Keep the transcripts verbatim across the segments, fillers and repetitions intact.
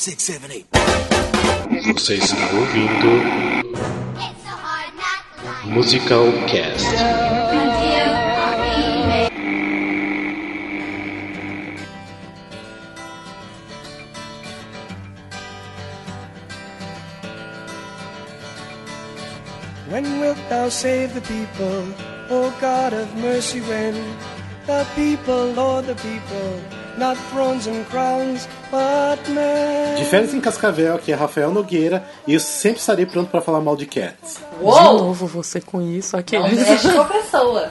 five six seven eight. Você está ouvindo Musical Cast. When wilt thou save the people, O God of mercy, when the people, Lord, the people, not thrones and crowns, but men. De férias em Cascavel, aqui é Rafael Nogueira e eu sempre estarei pronto pra falar mal de Cats. Uou! De novo você com isso, aquele. Não, pessoa.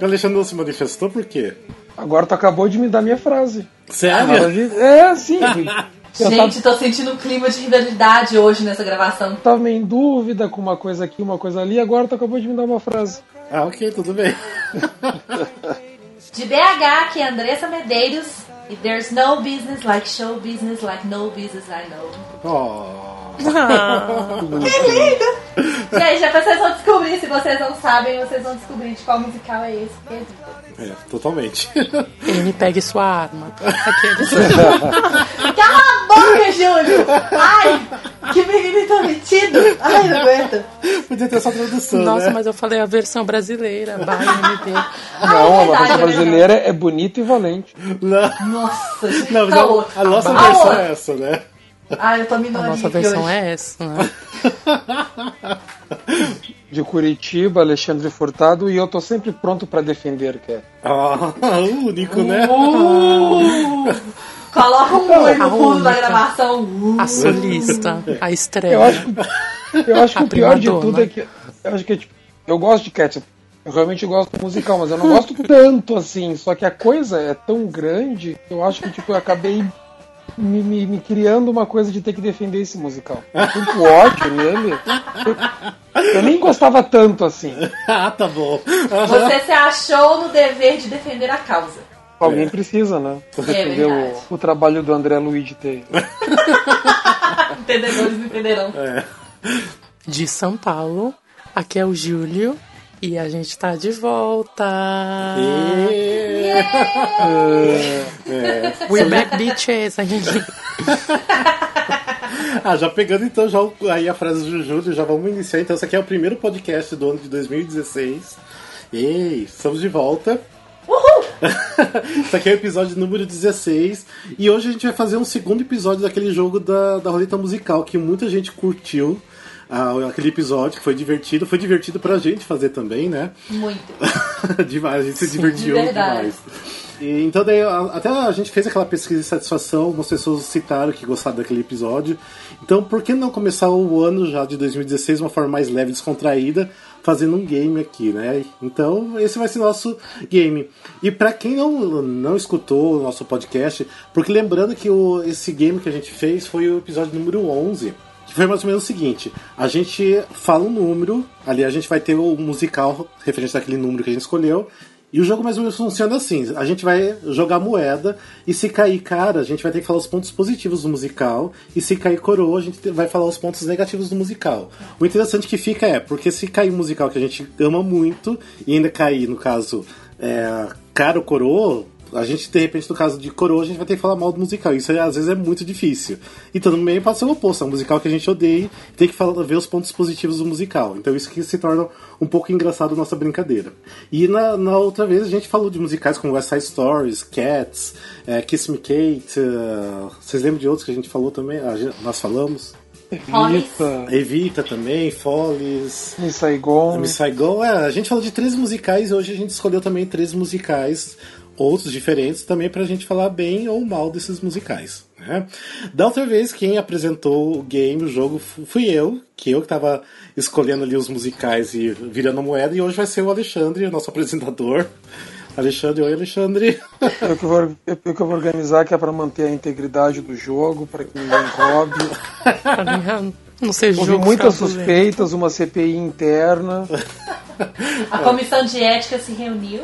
O Alexandre não se manifestou por quê? Agora tu acabou de me dar minha frase. Sério? De... É, sim. Gente, tô sentindo um clima de rivalidade hoje nessa gravação. Tava em dúvida com uma coisa aqui, uma coisa ali, agora tu acabou de me dar uma frase. Ah, ok, tudo bem. De B H, aqui é Andressa Medeiros. E there's no business like show business, like no business I know. Oh. Que lindo! Gente, já vocês vão descobrir, se vocês não sabem, vocês vão descobrir de qual musical é esse. É, totalmente. Ele me pega sua arma. Cala a boca, Júlio! Ai, que menino tão metido! Ai, Roberto! Podia ter essa tradução. Nossa, né? Mas eu falei a versão brasileira. Vai, M P. Não, é verdade, a versão brasileira é bonita e valente. Não. Nossa, não, não, a nossa a versão outra. É essa, né? Ah, eu tô me A nossa versão hoje. É essa, né? De Curitiba, Alexandre Furtado, e eu tô sempre pronto pra defender, que é. Ah, único, uh, né? Uh, coloca um boi no fundo da gravação. Uh. A solista, a estreia. Eu acho que, eu acho que o pior de tudo é que. Eu acho que tipo, eu gosto de Cat. Eu realmente gosto do musical, mas eu não gosto tanto assim. Só que a coisa é tão grande que eu acho que tipo, eu acabei. Me, me, me criando uma coisa de ter que defender esse musical. Tanto ódio nele. Eu, eu nem gostava tanto assim. Ah, tá bom. Você se achou no dever de defender a causa. Alguém é. Precisa, né? É defender o, o trabalho do André Lloyd Webber. Entendedores me entenderão. É. De São Paulo, aqui é o Júlio. E a gente tá de volta! Yeah. Yeah. É. We're back, bitches! Ah, já pegando então já aí a frase do Júlio, já vamos iniciar. Então, esse aqui é o primeiro podcast do ano de dois mil e dezesseis. E estamos de volta! Uhul! Esse aqui é o episódio número dezesseis. E hoje a gente vai fazer um segundo episódio daquele jogo da, da roleta musical que muita gente curtiu. Aquele episódio que foi divertido. Foi divertido pra gente fazer também, né? Muito. Demais, a gente se Sim, divertiu de demais. E, então, daí, até a gente fez aquela pesquisa de satisfação. Algumas pessoas citaram que gostaram daquele episódio. Então, por que não começar o ano já de dois mil e dezesseis de uma forma mais leve e descontraída, fazendo um game aqui, né? Então, esse vai ser o nosso game. E pra quem não, não escutou o nosso podcast, porque lembrando que o, esse game que a gente fez foi o episódio número onze. Que foi mais ou menos o seguinte, a gente fala um número, ali a gente vai ter o musical referente àquele número que a gente escolheu, e o jogo mais ou menos funciona assim, a gente vai jogar moeda, e se cair cara, a gente vai ter que falar os pontos positivos do musical, e se cair coroa, a gente vai falar os pontos negativos do musical. O interessante que fica é, porque se cair um musical que a gente ama muito, e ainda cair, no caso, é, cara ou coroa, a gente, de repente, no caso de coroa, a gente vai ter que falar mal do musical. Isso, às vezes, é muito difícil. Então, no meio, pode ser o oposto. É um musical que a gente odeia, tem que falar, ver os pontos positivos do musical. Então, isso que se torna um pouco engraçado a nossa brincadeira. E na, na outra vez, a gente falou de musicais como West Side Stories, Cats, é, Kiss Me Kate. Uh, vocês lembram de outros que a gente falou também? A gente, nós falamos? Evita. Evita também, Follies. Miss Saigon. Miss Saigon. É, a gente falou de três musicais e hoje a gente escolheu também três musicais... outros diferentes também pra gente falar bem ou mal desses musicais, né? Da outra vez, quem apresentou o game, o jogo, fui eu, que eu que tava escolhendo ali os musicais e virando moeda, e hoje vai ser o Alexandre, o nosso apresentador. Alexandre, oi Alexandre. Eu que vou, eu que vou organizar, que é pra manter a integridade do jogo, pra que ninguém roube. Não seja jogo. Houve muitas suspeitas, uma C P I interna. A comissão de ética se reuniu.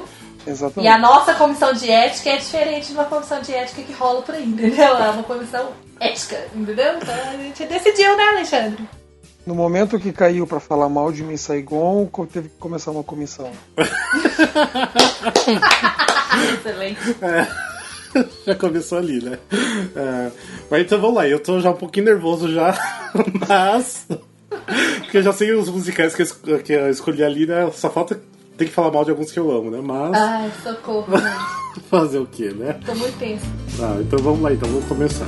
Exatamente. E a nossa comissão de ética é diferente de uma comissão de ética que rola por aí, entendeu? É uma comissão ética, entendeu? Então a gente decidiu, né, Alexandre? No momento que caiu pra falar mal de Miss Saigon, teve que começar uma comissão. Excelente. É. Já começou ali, né? É, mas então vamos lá, eu tô já um pouquinho nervoso já, mas... Porque eu já sei os musicais que eu, que eu escolhi ali, né? Só falta ter que falar mal de alguns que eu amo, né? Mas... Ai, socorro, né? Fazer o quê, né? Tô muito tenso. Ah, então vamos lá, então vamos começar.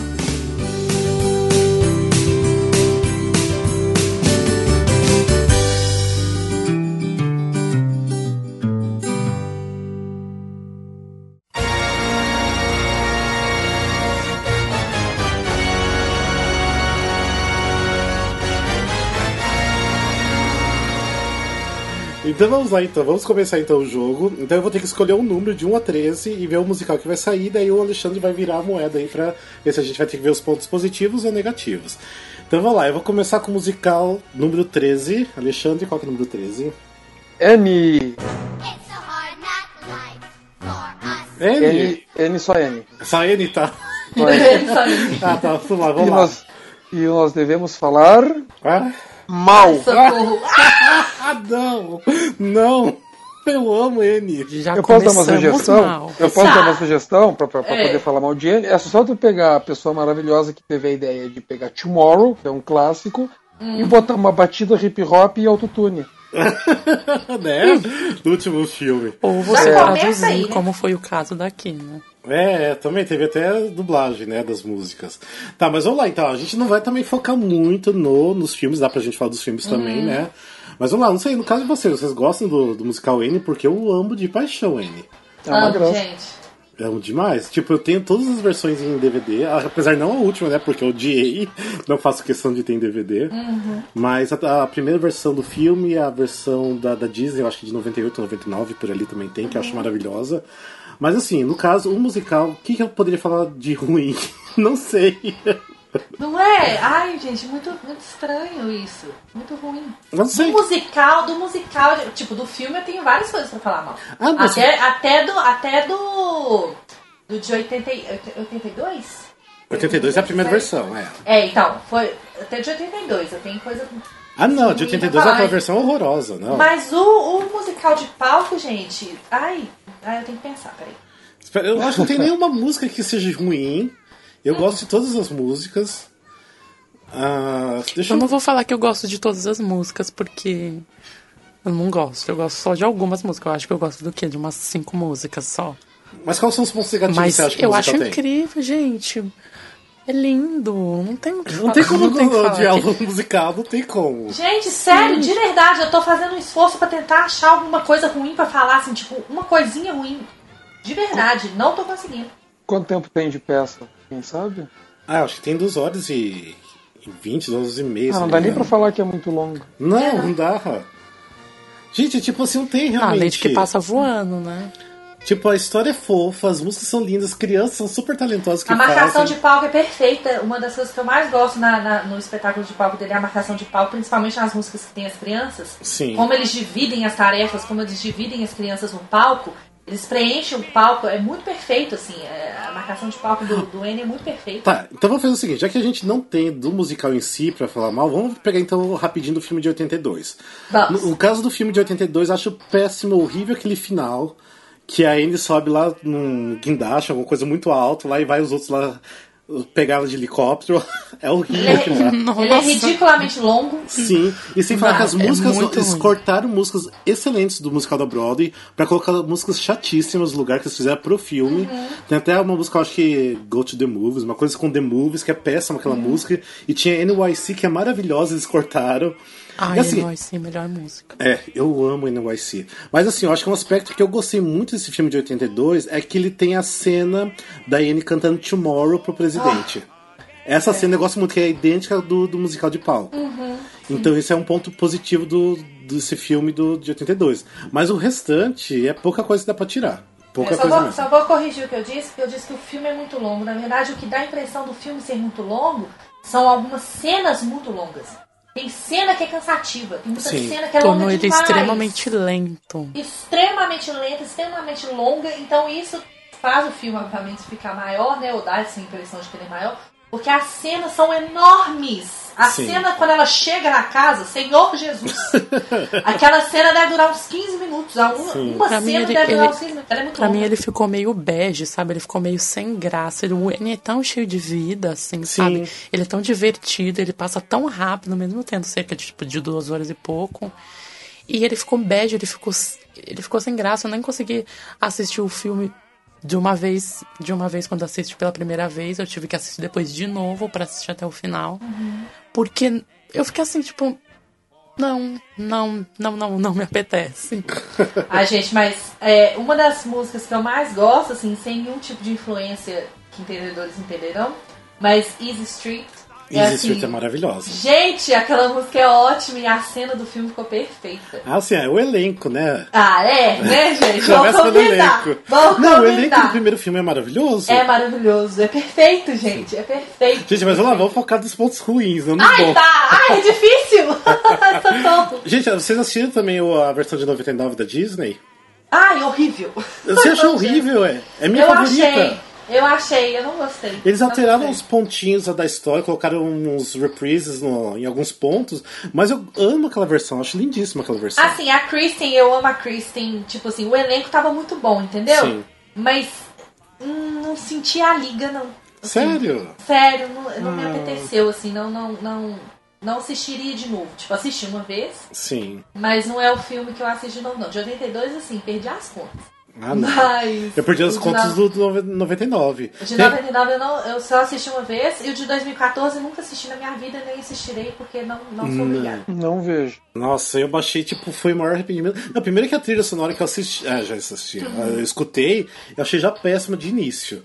Então vamos lá, então. Vamos começar então o jogo. Então eu vou ter que escolher um número de um a treze e ver o musical que vai sair, daí o Alexandre vai virar a moeda aí pra ver se a gente vai ter que ver os pontos positivos ou negativos. Então vamos lá, eu vou começar com o musical número treze. Alexandre, qual que é o número treze? N! N? N, N só N. Só N, tá? Só N. Ah, tá, vamos lá, vamos e lá. Nós, e nós devemos falar... Ah? Mal! Ah, não! Não! Eu amo N! Já eu posso dar uma sugestão? Mal. Eu posso ah. dar uma sugestão pra, pra, pra é. poder falar mal de N? É só tu pegar a pessoa maravilhosa que teve a ideia de pegar Tomorrow, que é um clássico, hum. e botar uma batida hip-hop e autotune. Né? No último filme. Ou você traduzir é. né? Como foi o caso daqui, né? É, também teve até dublagem, né, das músicas. Tá, mas vamos lá então, a gente não vai também focar muito no, nos filmes, dá pra gente falar dos filmes uhum. também, né? Mas vamos lá, não sei, no caso de vocês, vocês gostam do, do musical N? Porque eu amo de paixão N. É uma graça. Gente. Amo demais, tipo, eu tenho todas as versões em D V D, apesar não a última, né, porque eu odiei, não faço questão de ter em D V D, uhum. mas a, a primeira versão do filme, a versão da, da Disney, eu acho que de noventa e oito, noventa e nove, por ali também tem, que eu acho maravilhosa. Mas assim, no caso, um musical, o que, que eu poderia falar de ruim? Não sei. Não é? Ai, gente, muito, muito estranho isso. Muito ruim. Não sei. Do musical, do musical, tipo, do filme eu tenho várias coisas pra falar mal. Ah, mas... até, até do. Até do. Do de oitenta, oitenta e dois? oitenta e dois é a primeira versão, é. É, então, foi. Até de oitenta e dois, eu tenho coisa. Ah, não, de oitenta e dois é uma versão horrorosa, não. Mas o, o musical de palco, gente... Ai, ai, eu tenho que pensar, peraí. Eu acho que não tem nenhuma música que seja ruim. Eu hum. gosto de todas as músicas. Ah, deixa eu não eu... vou falar que eu gosto de todas as músicas, porque... Eu não gosto, eu gosto só de algumas músicas. Eu acho que eu gosto do quê? De umas cinco músicas só. Mas quais são os pontos negativos que você acha que o musical tem? Mas eu acho incrível, gente... É lindo, não tem o que falar. Não tem como odiar o musical, não tem como. Gente, sério, de verdade, eu tô fazendo um esforço pra tentar achar alguma coisa ruim pra falar, assim, tipo, uma coisinha ruim. De verdade, não tô conseguindo. Quanto tempo tem de peça? Quem sabe? Ah, acho que tem duas horas e vinte, duas horas e meia. Ah, não dá nem pra falar que é muito longo. Não, não dá. Gente, tipo assim, não tem realmente... Ah, leite que passa voando, né? Tipo, a história é fofa, as músicas são lindas, as crianças são super talentosas que fazem. A marcação fazem. de palco é perfeita. Uma das coisas que eu mais gosto na, na, no espetáculo de palco dele é a marcação de palco, principalmente nas músicas que tem as crianças. Sim. Como eles dividem as tarefas, como eles dividem as crianças no palco, eles preenchem o palco, é muito perfeito, assim. A marcação de palco do, do N é muito perfeita. Tá, então vamos fazer o seguinte, já que a gente não tem do musical em si pra falar mal, vamos pegar então rapidinho do filme de oitenta e dois. Vamos. No, no caso do filme de oitenta e dois, acho péssimo, horrível aquele final... Que a Anne sobe lá num guindaste, alguma coisa muito alta lá, e vai os outros lá pegar ela de helicóptero. É horrível aquilo lá. Ele é ridiculamente longo. Sim, e sem falar que as músicas, eles cortaram músicas excelentes do musical da Broadway pra colocar músicas chatíssimas no lugar que eles fizeram pro filme. Uhum. Tem até uma música, acho que Go to the Movies, uma coisa com The Movies, que é péssima aquela uhum. música. E tinha N Y C, que é maravilhosa, eles cortaram. Ah, assim, N Y C, melhor música. É, eu amo N Y C. Mas assim, eu acho que um aspecto que eu gostei muito desse filme de oitenta e dois é que ele tem a cena da Anne cantando Tomorrow pro presidente. Oh. Essa é. cena eu gosto muito, que é idêntica do, do musical de palco. Uhum. Então isso é um ponto positivo do, desse filme do, de oitenta e dois. Mas o restante é pouca coisa que dá pra tirar. Pouca coisa vou, mesmo. Só vou corrigir o que eu disse, porque eu disse que o filme é muito longo. Na verdade, o que dá a impressão do filme ser muito longo são algumas cenas muito longas. Tem cena que é cansativa, tem muita Sim. cena que é Tornou longa demais. Tornou ele extremamente lento. Extremamente lento, extremamente longa. Então isso faz o filme, obviamente, ficar maior, né? Ou dá essa impressão de que ele é maior. Porque as cenas são enormes. A Sim. cena quando ela chega na casa, Senhor Jesus. Aquela cena deve durar uns quinze minutos. Uma, uma cena ele, deve durar ele, uns quinze minutos. Ela é muito pra longa. Mim ele ficou meio bege, sabe? Ele ficou meio sem graça. Ele, ele é tão cheio de vida, assim, Sim. sabe? Ele é tão divertido, ele passa tão rápido, mesmo tendo cerca de, tipo, de duas horas e pouco. E ele ficou bege, ele ficou, ele ficou sem graça. Eu nem consegui assistir o filme de uma vez, de uma vez quando assisti pela primeira vez, eu tive que assistir depois de novo pra assistir até o final. Uhum. Porque eu fiquei assim, tipo, não, não, não, não, não me apetece. Ai, gente, mas é, uma das músicas que eu mais gosto, assim, sem nenhum tipo de influência que entendedores entenderão, mas Easy Street. É Easy assim, Street é maravilhosa. Gente, aquela música é ótima e a cena do filme ficou perfeita. Ah, sim, é o elenco, né? Ah, é, né, gente? Vamos combinar. Elenco. Vamos Não, combinar. O elenco do primeiro filme é maravilhoso. É maravilhoso, é perfeito, gente, é perfeito. Gente, mas vamos lá, vamos focar nos pontos ruins, não nos Ai, bons. Tá! Ai, é difícil! Gente, vocês assistiram também a versão de noventa e nove da Disney? Ai, horrível! Você achou horrível, é? É minha Eu favorita. Achei. Eu achei, eu não gostei. Eles alteraram gostei. Uns pontinhos da história, colocaram uns reprises no, em alguns pontos, mas eu amo aquela versão, acho lindíssima aquela versão. Assim, a Kristen, eu amo a Kristen, tipo assim, o elenco tava muito bom, entendeu? Sim. Mas hum, não senti a liga, não. Assim, sério? Sério, não, não ah. me apeteceu, assim, não, não, não, não assistiria de novo. Tipo, assisti uma vez, Sim. mas não é o filme que eu assisti de novo, não. De oitenta e dois, assim, perdi as contas. Ah, não. Mas eu perdi as contas do noventa e nove. O de noventa e nove eu, não, eu só assisti uma vez. E o de dois mil e catorze eu nunca assisti na minha vida. Nem assistirei porque não, não sou obrigada. Não vejo. Nossa, eu baixei, tipo, foi o maior arrependimento. Não, primeiro que a trilha sonora que eu assisti ah, já assisti, uhum. eu escutei, eu achei já péssima de início.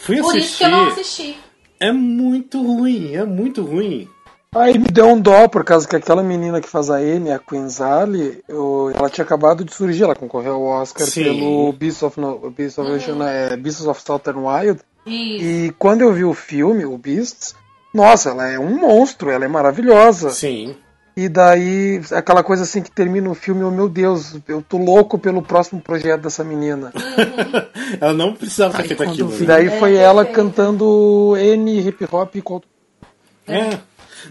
Fui Por assistir, isso que eu não assisti. É muito ruim, é muito ruim. Aí me deu um dó, por causa que aquela menina que faz a Amy, a Quvenzhané, ela tinha acabado de surgir, ela concorreu ao Oscar Sim. pelo Beasts of, no, Beasts of, uhum. é, Beasts of Southern Wild, Isso. e quando eu vi o filme, o Beasts, nossa, ela é um monstro, ela é maravilhosa. Sim. E daí, aquela coisa assim que termina o filme, oh meu Deus, eu tô louco pelo próximo projeto dessa menina. Uhum. Ela não precisava ter feito aquilo. E daí foi é, ela é, cantando N, hip hop e... É...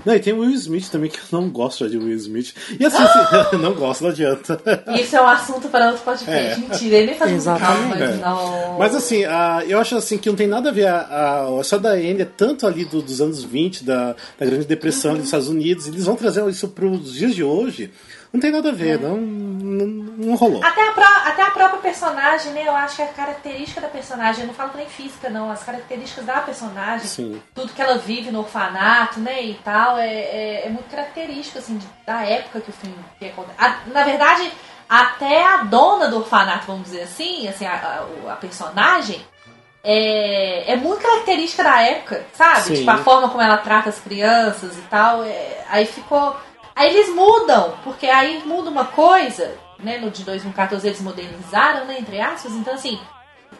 Não, e tem o Will Smith também, que eu não gosto de Will Smith. E assim, ah! eu não gosto, não adianta. Isso é um assunto para outro podcast. É. Mentira, ele nem faz musical, mas é. não... Mas assim, a, eu acho assim que não tem nada a ver a, a, a história da Anne, é tanto ali do, dos anos vinte, da, da Grande Depressão uhum. dos Estados Unidos, eles vão trazer isso para os dias de hoje. Não tem nada a ver, é. não, não, não rolou. Até a, pro, até a própria personagem, né? Eu acho que a característica da personagem, eu não falo nem física, não. As características da personagem, Sim. tudo que ela vive no orfanato, né? E tal, é, é, é muito característico, assim, de, da época que o filme acontece. Na verdade, até a dona do orfanato, vamos dizer assim, assim a, a, a personagem, é, é muito característica da época, sabe? Sim. Tipo, a forma como ela trata as crianças e tal. É, aí ficou... Aí eles mudam, porque aí muda uma coisa, né? No de dois mil e catorze eles modernizaram, né? Entre aspas. Então, assim,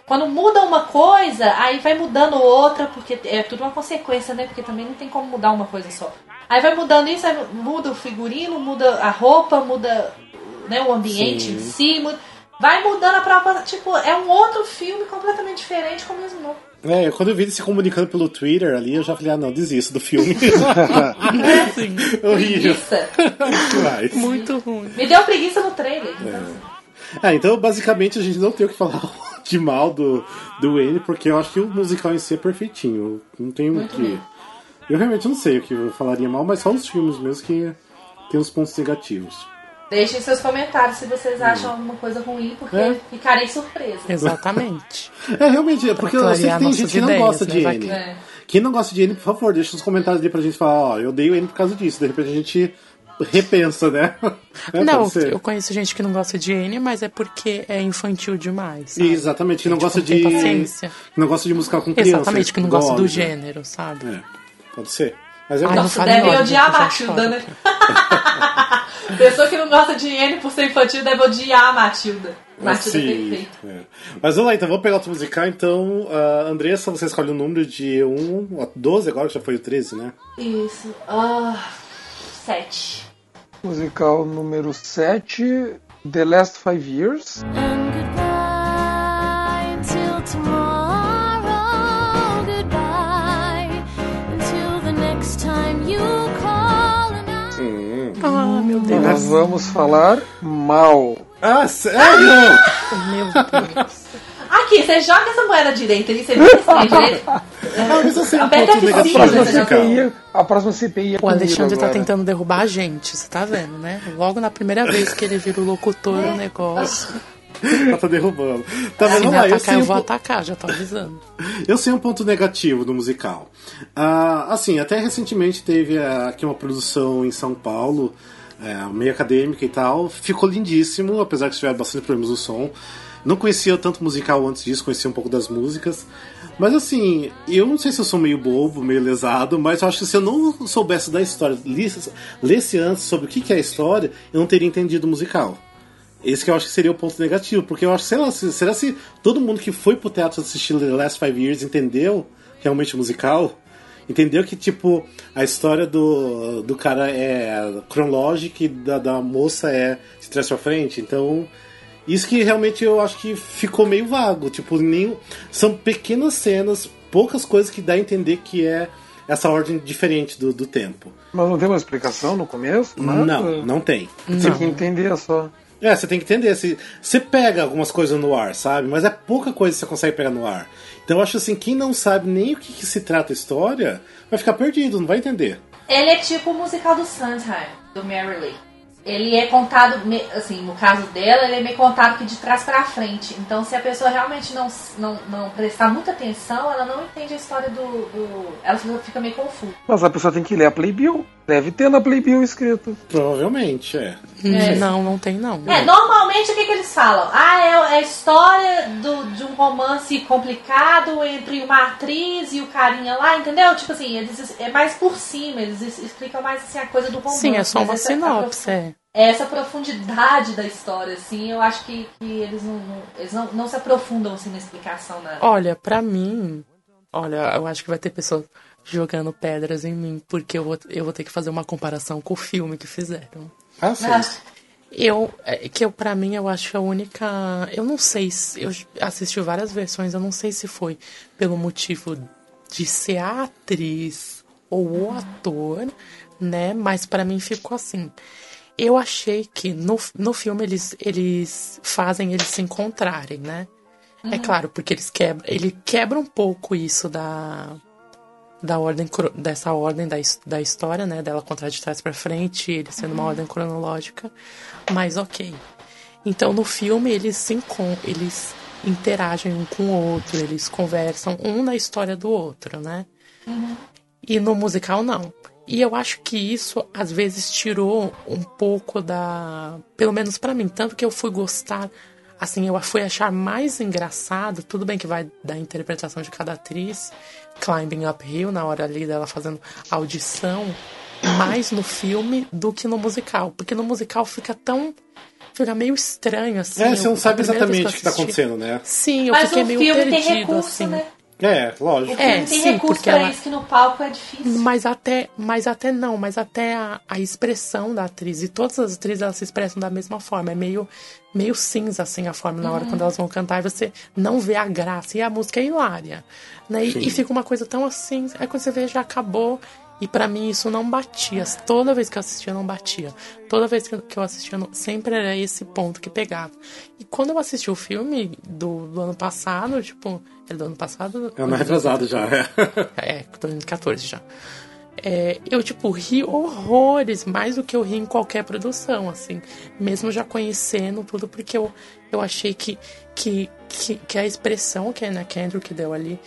quando muda uma coisa, aí vai mudando outra, porque é tudo uma consequência, né? Porque também não tem como mudar uma coisa só. Aí vai mudando isso, aí muda o figurino, muda a roupa, muda, né, o ambiente Sim. em si, muda, vai mudando a própria... Tipo, é um outro filme completamente diferente com o mesmo nome. É, quando eu vi ele se comunicando pelo Twitter ali, eu já falei, ah, não, desisto do filme. Sim. Horrível. Preguiça. Mas... Muito ruim. Me deu preguiça no trailer. É. Então, ah, então basicamente a gente não tem o que falar de mal do, do N, porque eu acho que o musical em si é perfeitinho. Não tem o que... Bem. Eu realmente não sei o que eu falaria mal, mas só os filmes mesmo que tem os pontos negativos. Deixem seus comentários se vocês acham alguma coisa ruim, porque é. ficarei surpresa. Exatamente. É, realmente, é porque eu sei que tem gente que não gosta de N. É. Quem não gosta de N, por favor, deixa nos comentários ali pra gente falar, ó, oh, eu odeio N por causa disso. De repente a gente repensa, né? É, não, eu conheço gente que não gosta de N, mas é porque é infantil demais, sabe? Exatamente, que não gosta de... Paciência. Que não gosta de musical com criança. Exatamente, que não gosta do gênero, sabe? É. Pode ser. Mas eu gosto. Deve odiar a Matilda, né? Pessoa que não gosta de N por ser infantil deve odiar a Matilda. Matilda Sim, perfeita. É. Mas vamos lá, então, vamos pegar outro musical. Então, uh, Andressa, você escolhe o número de um a doze, agora que já foi o treze, né? Isso. Uh, sete. Musical número sete, The Last Five Years. And goodbye until tomorrow. Goodbye. Sim. Ah, meu Deus. Nós vamos falar mal. Ah, sério? Meu Deus. Aqui, você joga essa moeda direita ali, você vê que você tem direito. Aperta a próxima C P I é. O Alexandre tá agora tentando derrubar a gente, você tá vendo, né? Logo na primeira vez que ele vira o locutor do negócio. Ela tá derrubando. Tá, mas se me lá, atacar, eu, eu vou um... atacar, já tô avisando. Eu sei um ponto negativo do musical. Ah, assim, até recentemente teve aqui uma produção em São Paulo, é, meio acadêmica e tal. Ficou lindíssimo, apesar de tiver bastante problemas do som. Não conhecia tanto musical antes disso, conhecia um pouco das músicas. Mas assim, eu não sei se eu sou meio bobo, meio lesado, mas eu acho que se eu não soubesse da história, lesse antes sobre o que é a história, eu não teria entendido o musical. Esse que eu acho que seria o ponto negativo, porque eu acho, sei lá, será se todo mundo que foi pro teatro assistir The Last Five Years entendeu realmente o musical? Entendeu que, tipo, a história do, do cara é cronológica e da, da moça é de trás pra frente, então... Isso que realmente eu acho que ficou meio vago, tipo, nem, são pequenas cenas, poucas coisas que dá a entender que é essa ordem diferente do, do tempo. Mas não tem uma explicação no começo? Nada. Não, não tem. Tem que entender só. É, você tem que entender, assim, você pega algumas coisas no ar, sabe? Mas é pouca coisa que você consegue pegar no ar. Então eu acho assim, quem não sabe nem o que, que se trata a história, vai ficar perdido, não vai entender. Ele é tipo o musical do Sondheim, do Mary Lee. Ele é contado, assim, no caso dela, ele é meio contado que de trás pra frente. Então, se a pessoa realmente não, não, não prestar muita atenção, ela não entende a história do, do... Ela fica meio confusa. Mas a pessoa tem que ler a Playbill. Deve ter na Playbill escrito. Provavelmente, é. é. Não, não tem, não. É, normalmente, o que, que eles falam? Ah, é a história do, de um romance complicado entre uma atriz e o carinha lá, entendeu? Tipo assim, eles, é mais por cima, eles explicam mais assim, a coisa do romance. Sim, é só uma sinopse, é. Essa profundidade da história, assim, eu acho que, que eles, não, não, eles não, não se aprofundam assim, na explicação. Né? Olha, pra mim, olha, eu acho que vai ter pessoas jogando pedras em mim, porque eu vou, eu vou ter que fazer uma comparação com o filme que fizeram. Ah, sim. Ah. Eu, que eu, pra mim, eu acho a única... Eu não sei, se, eu assisti várias versões, eu não sei se foi pelo motivo de ser a atriz ou o ator, né? Mas pra mim ficou assim... Eu achei que no, no filme eles, eles fazem eles se encontrarem, né? Uhum. É claro, porque eles quebra, ele quebra um pouco isso da, da ordem, dessa ordem da, da história, né? Dela contar de trás pra frente, ele sendo uhum. uma ordem cronológica. Mas ok. Então no filme eles se encontram, eles interagem um com o outro, eles conversam um na história do outro, né? Uhum. E no musical não. E eu acho que isso, às vezes, tirou um pouco da... Pelo menos pra mim. Tanto que eu fui gostar... Assim, eu fui achar mais engraçado... Tudo bem que vai da interpretação de cada atriz. Climbing Up Hill, na hora ali dela fazendo audição. Mais no filme do que no musical. Porque no musical fica tão... Fica meio estranho, assim. É, você não sabe exatamente o que tá acontecendo, né? Sim, eu fiquei meio perdido, assim. Mas o filme tem recurso, né? É, lógico. É, tem sim, recurso pra ela... isso que no palco é difícil. Mas até, mas até não, mas até a, a expressão da atriz. E todas as atrizes, elas se expressam da mesma forma. É meio, meio cinza, assim, a forma na hora hum. quando elas vão cantar. E você não vê a graça. E a música é hilária. Né? E, e fica uma coisa tão assim... Aí quando você vê, já acabou. E pra mim isso não batia. Toda vez que eu assistia, não batia. Toda vez que eu assistia, não... sempre era esse ponto que pegava. E quando eu assisti o filme do, do ano passado, tipo... É do ano passado? É ano retrasado já, é. É, dois mil e catorze já. É, eu, tipo, ri horrores, mais do que eu ri em qualquer produção, assim. Mesmo já conhecendo tudo, porque eu, eu achei que, que, que, que a expressão que a Anna Kendrick deu ali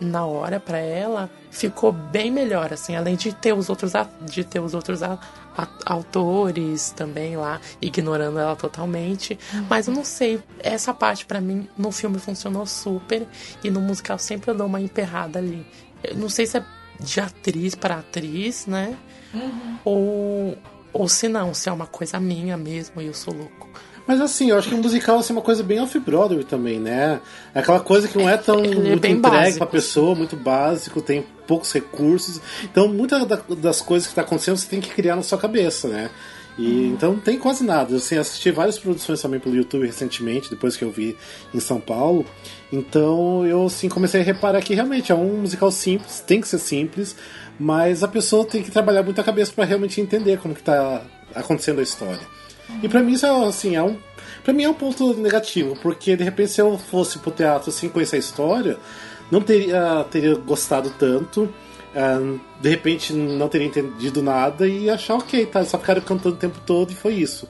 na hora pra ela ficou bem melhor, assim. Além de ter os outros, de ter os outros a, a, autores também lá, ignorando ela totalmente. Uhum. Mas eu não sei, essa parte pra mim no filme funcionou super e no musical sempre eu dou uma emperrada ali. Eu não sei se é de atriz pra atriz, né? Uhum. Ou, ou se não, se é uma coisa minha mesmo e eu sou louco. Mas assim, eu acho que o musical é assim, uma coisa bem off-Broadway também, né? Aquela coisa que não é tão é, muito é entregue básico. Pra pessoa, muito básico, tem poucos recursos. Então, muitas das coisas que tá acontecendo, você tem que criar na sua cabeça, né? E, então, tem quase nada. Assim, assisti várias produções também pelo YouTube recentemente, depois que eu vi em São Paulo. Então, eu assim, comecei a reparar que realmente é um musical simples, tem que ser simples, mas a pessoa tem que trabalhar muito a cabeça para realmente entender como que tá acontecendo a história. E pra mim isso é, assim, é um... Pra mim é um ponto negativo, porque de repente se eu fosse pro teatro sem conhecer a história, não teria, teria gostado tanto, uh, de repente não teria entendido nada e achar ok, tá? Só ficaram cantando o tempo todo e foi isso.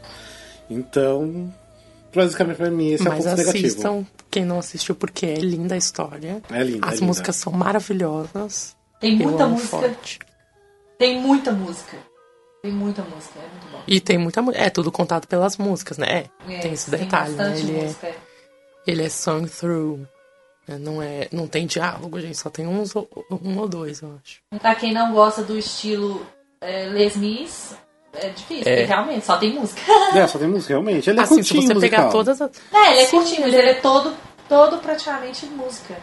Então, basicamente pra mim esse Mas é um ponto assistam, negativo. Mas assistam, quem não assistiu, porque é linda a história. É linda, As é músicas linda. São maravilhosas. Tem muita música. Forte. Tem muita música. Tem muita música, é muito bom. E tem muita música. É tudo contado pelas músicas, né? É, é tem esse detalhe, tem né? Ele música, é, é. ele é sung through. Não, é, não tem diálogo, gente. Só tem uns, um ou dois, eu acho. Pra quem não gosta do estilo é, Les Mis, é difícil. É. Realmente, só tem música. É, só tem música, realmente. Ele é assim, curtinho, se você musical. Pegar todas as... É, ele é Sim, curtinho, mas ele é todo, todo praticamente música.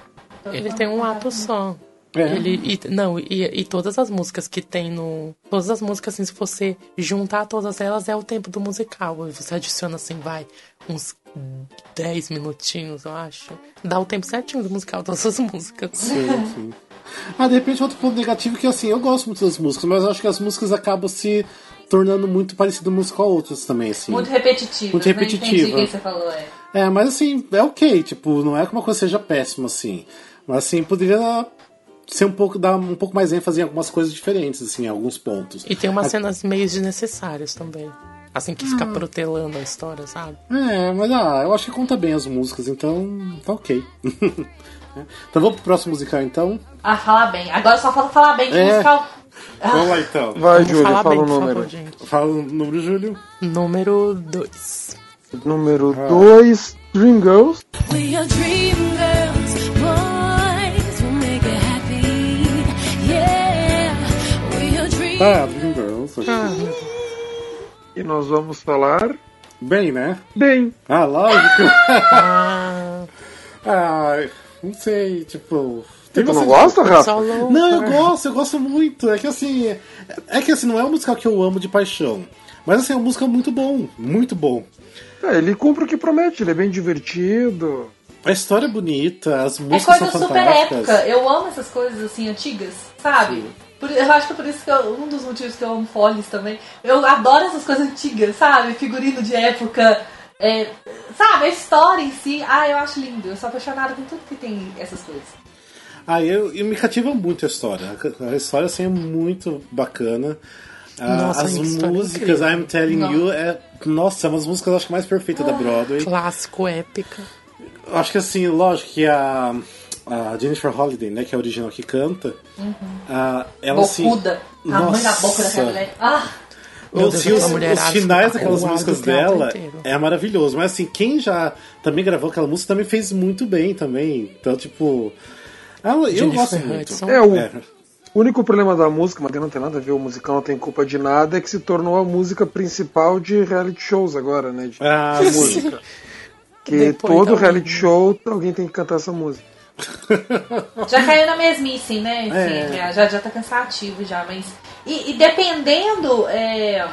Todo ele tem um ato só. É. Ele, e, não, e, e todas as músicas que tem no... Todas as músicas, assim, se você juntar todas elas, é o tempo do musical. Você adiciona, assim, vai, uns dez minutinhos, eu acho. Dá o tempo certinho do musical, todas as músicas. Sim, sim. Ah, de repente, outro ponto negativo que, assim, eu gosto muito das músicas, mas eu acho que as músicas acabam se tornando muito parecido música com outras também, assim. Muito repetitiva. Muito repetitiva. Não entendi o que você falou, é. É, mas, assim, é ok, tipo, não é que uma coisa seja péssima, assim. Mas, assim, poderia... ser um pouco, dar um pouco mais ênfase em algumas coisas diferentes, assim, em alguns pontos. E tem umas a... cenas meio desnecessárias também. Assim, que fica ah. protelando a história, sabe? É, mas ah, eu acho que conta bem as músicas, então tá ok. Então vamos pro próximo musical, então. Ah, falar bem. Agora só falta falar bem de é. musical. Ah. Vamos lá, então. Vai, Júlio, fala bem, o número. Favor, fala o número, Júlio. Número dois. Número dois, ah. Dream Girls. We are Dream Girls, boy. Ah, Dream Girls. Ah. E nós vamos falar... Bem, né? Bem. Ah, lógico. Ah, ah não sei, tipo... Você não gosta, Rafa? Não, eu gosto, eu gosto muito. É que assim, é que assim, não é um musical que eu amo de paixão. Mas assim, é um musical muito bom, muito bom. É, ele cumpre o que promete, ele é bem divertido. A história é bonita, as músicas são fantásticas. É coisa super épica, eu amo essas coisas assim, antigas, sabe? Sim. Eu acho que por isso que eu, um dos motivos que eu amo Follies também. Eu adoro essas coisas antigas, sabe? Figurino de época, é, sabe? A história em si. Ah, eu acho lindo. Eu sou apaixonada por tudo que tem essas coisas. Ah, eu, eu me cativa muito a história. A história, assim, é muito bacana. Nossa, as músicas, incrível. I'm Telling Não. You, é... Nossa, é uma das músicas, acho que mais perfeitas ah, da Broadway. Clássico, épica. Acho que, assim, lógico que a... A Jennifer Holiday, né, que é a original que canta. Uhum. Uh, ela se. Bocuda. Assim, a mãe da boca daquela mulher. Ah! Os, Deus, os, os finais daquelas músicas dela é maravilhoso. Mas assim, quem já também gravou aquela música também fez muito bem também. Então, tipo. Ela, eu gosto muito. É, o é. único problema da música, mas não tem nada a ver, o musical não tem culpa de nada, é que se tornou a música principal de reality shows agora, né? De ah, música. Que Depois, todo tá reality show alguém tem que cantar essa música. Já caiu na mesmice, né? Assim, é. já, já tá cansativo já, mas... E, e dependendo,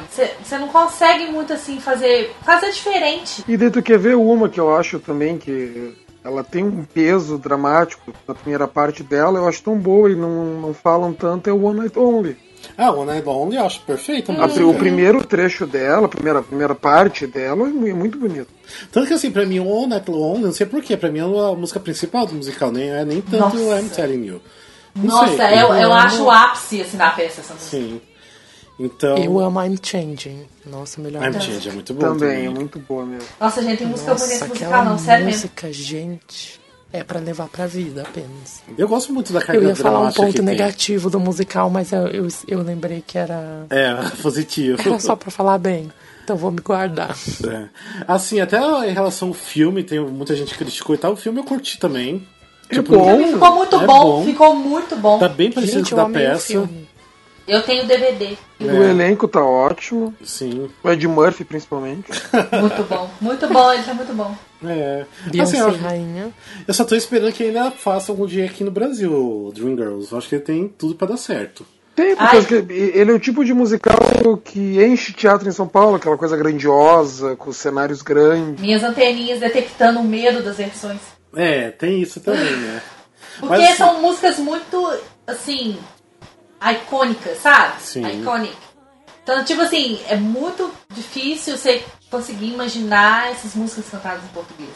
você é, não consegue muito, assim, fazer, fazer diferente. E daí tu quer ver uma que eu acho também que ela tem um peso dramático na primeira parte dela, eu acho tão boa e não, não falam tanto, é o One Night Only. Ah, One Night Only eu acho perfeito. Hum. O primeiro trecho dela, a primeira, a primeira parte dela é muito bonito. Tanto que assim, pra mim, One Night Only, não sei porquê, pra mim é a música principal do musical, nem é nem tanto o I'm Telling You. Não Nossa, sei, eu, eu, eu acho o ápice assim, da peça essa música. Sim. Então... Eu amo I'm Changing. Nossa, melhor I'm Changing é muito bom. Também, também, é muito boa mesmo. Nossa, gente, tem música bonita nesse musical, não, sério mesmo. Música, gente. É pra levar pra vida apenas. Eu gosto muito da carga dramática. Eu ia falar um ponto negativo tem. do musical, mas eu, eu, eu lembrei que era... É, positivo. Era só pra falar bem. Então vou me guardar. É. Assim, até em relação ao filme, tem muita gente que criticou e tal. O filme eu curti também. É tipo, bom. O filme ficou muito é bom. bom. Ficou muito bom. Tá bem parecido gente, com a peça. Eu tenho D V D. É. O elenco tá ótimo. Sim. O Ed Murphy, principalmente. Muito bom. Muito bom, ele tá muito bom. É. Assim, eu, rainha. Eu só tô esperando que ainda faça algum dia aqui no Brasil o Dream Girls. Eu acho que ele tem tudo pra dar certo. Tem, porque Ai. ele é o tipo de musical que enche teatro em São Paulo, aquela coisa grandiosa, com cenários grandes. Minhas anteninhas detectando o medo das versões. É, tem isso também, né? Porque Mas, são assim... músicas muito, assim, icônicas, sabe? Sim. Iconic. Então, tipo assim, é muito difícil você conseguir imaginar essas músicas cantadas em português.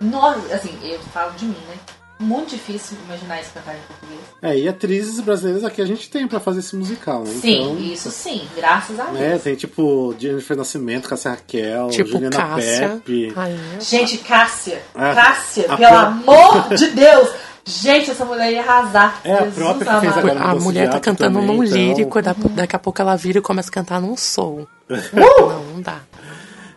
Nós, assim, eu falo de mim, né? Muito difícil imaginar isso cantar em português. É, e atrizes brasileiras aqui a gente tem pra fazer esse musical, né? Sim, então, isso sim, graças a Deus. É, tem tipo Jennifer Nascimento, Cássia Raquel, tipo Juliana Cássia. Pepe. Ai, gente, Cássia, a, Cássia, a, pelo a... amor de Deus! Gente, essa mulher ia arrasar. É Jesus a própria que fez agora A mulher tá cantando também, num lírico, então... da, daqui a pouco ela vira e começa a cantar num soul. Uh! Não, não dá.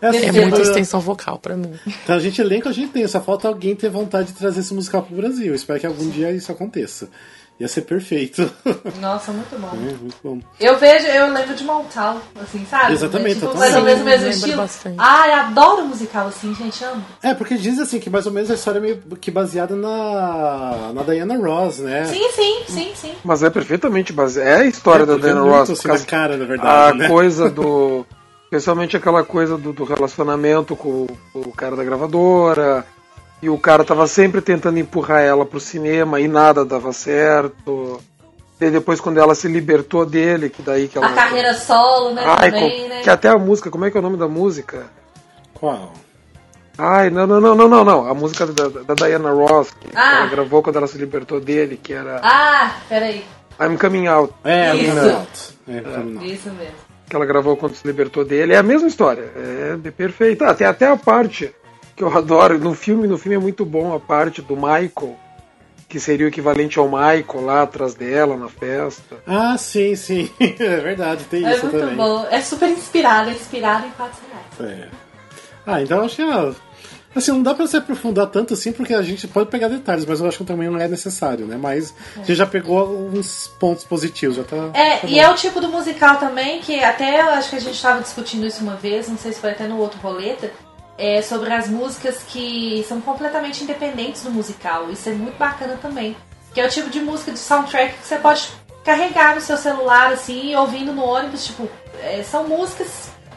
É muita extensão vocal pra mim. Então a gente elenca, a gente tem. Só falta alguém ter vontade de trazer esse musical pro Brasil. Eu espero que algum dia isso aconteça. Ia ser perfeito. Nossa, muito bom. É, muito bom. Eu vejo, eu lembro de Montal, assim, sabe? Exatamente. Tipo, mais ou menos o mesmo estilo. Bastante. Ah, eu adoro musical assim, gente, amo. É, porque diz assim, que mais ou menos a história é meio que baseada na, na Diana Ross, né? Sim, sim, sim, sim. Mas é perfeitamente baseada. É a história é, da Diana Ross. Assim, na cara, na verdade, a né? coisa do... Especialmente aquela coisa do, do relacionamento com, com o cara da gravadora. E o cara tava sempre tentando empurrar ela pro cinema e nada dava certo. E depois quando ela se libertou dele, que daí que ela... A carreira solo, né? Ai, também, com, né? Que até a música, como é que é o nome da música? Qual? Ai, não, não, não, não, não, não. A música da, da Diana Ross, que ah. ela gravou quando ela se libertou dele, que era... Ah, peraí. I'm Coming Out. É, I'm Coming Out. É, é. É. Isso mesmo. Que ela gravou quando se libertou dele, é a mesma história, é perfeito. Ah, tem até a parte que eu adoro, no filme, no filme é muito bom a parte do Michael, que seria o equivalente ao Michael lá atrás dela na festa. Ah, sim, sim, é verdade, tem é isso também. É muito bom, é super inspirado, é inspirado em fatos reais. É. Ah, então acho que ah, assim, não dá pra se aprofundar tanto assim, porque a gente pode pegar detalhes, mas eu acho que também não é necessário, né? Mas é. a gente já pegou alguns pontos positivos, já tá... É, tá e é o tipo do musical também, que até acho que a gente tava discutindo isso uma vez, não sei se foi até no outro roleta, é sobre as músicas que são completamente independentes do musical. Isso é muito bacana também. Que é o tipo de música de soundtrack que você pode carregar no seu celular, assim, ouvindo no ônibus, tipo, é, são músicas...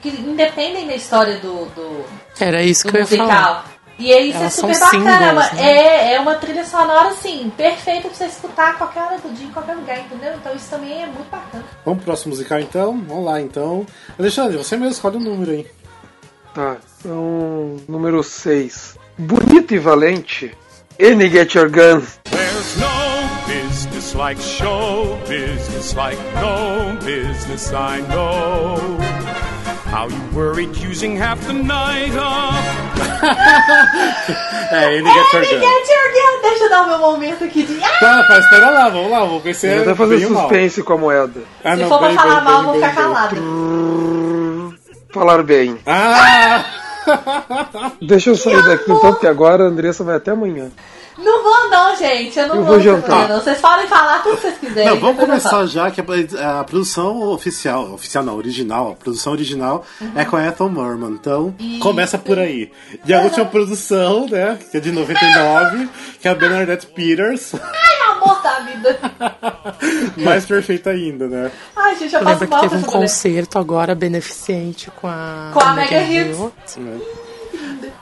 que independem da história do, do Era isso do que musical. Eu ia falar. E aí isso é super bacana. Singles, né? É, é uma trilha sonora, assim, perfeita pra você escutar a qualquer hora do dia, em qualquer lugar, entendeu? Então isso também é muito bacana. Vamos pro próximo musical, então? Vamos lá, então. Alexandre, você mesmo escolhe o um número aí. Tá, então, número seis. Bonito e valente. Any Get Your Gun. There's no business like show business like no business I know. How you worried using half the night off? é, ele get your gun. Deixa eu dar o meu momento aqui de... Tá, tá, espera lá, vamos lá, vou pensar. Eu vou fazer suspense mal. Com a moeda. Ah, Se não, for bem, pra falar bem, mal, bem, vou ficar calado. Falar bem. Ah! Deixa eu sair daqui então, porque agora a Andressa vai até amanhã. Não vou não, gente. Eu não eu vou, vou jantar. Fazer, não. Vocês podem falar tudo que vocês quiserem. Não, vamos começar já, que a, a produção oficial, oficial não, original, a produção original uhum. é com a Ethel Merman. Então, Isso. começa por aí. E a uhum. última produção, né, que é de noventa e nove, que é a Bernadette Peters. Ai, amor da vida. Mais perfeita ainda, né? Ai, gente, eu faço mal. Lembra que teve um concerto agora beneficente com a... Com a Mega Hits.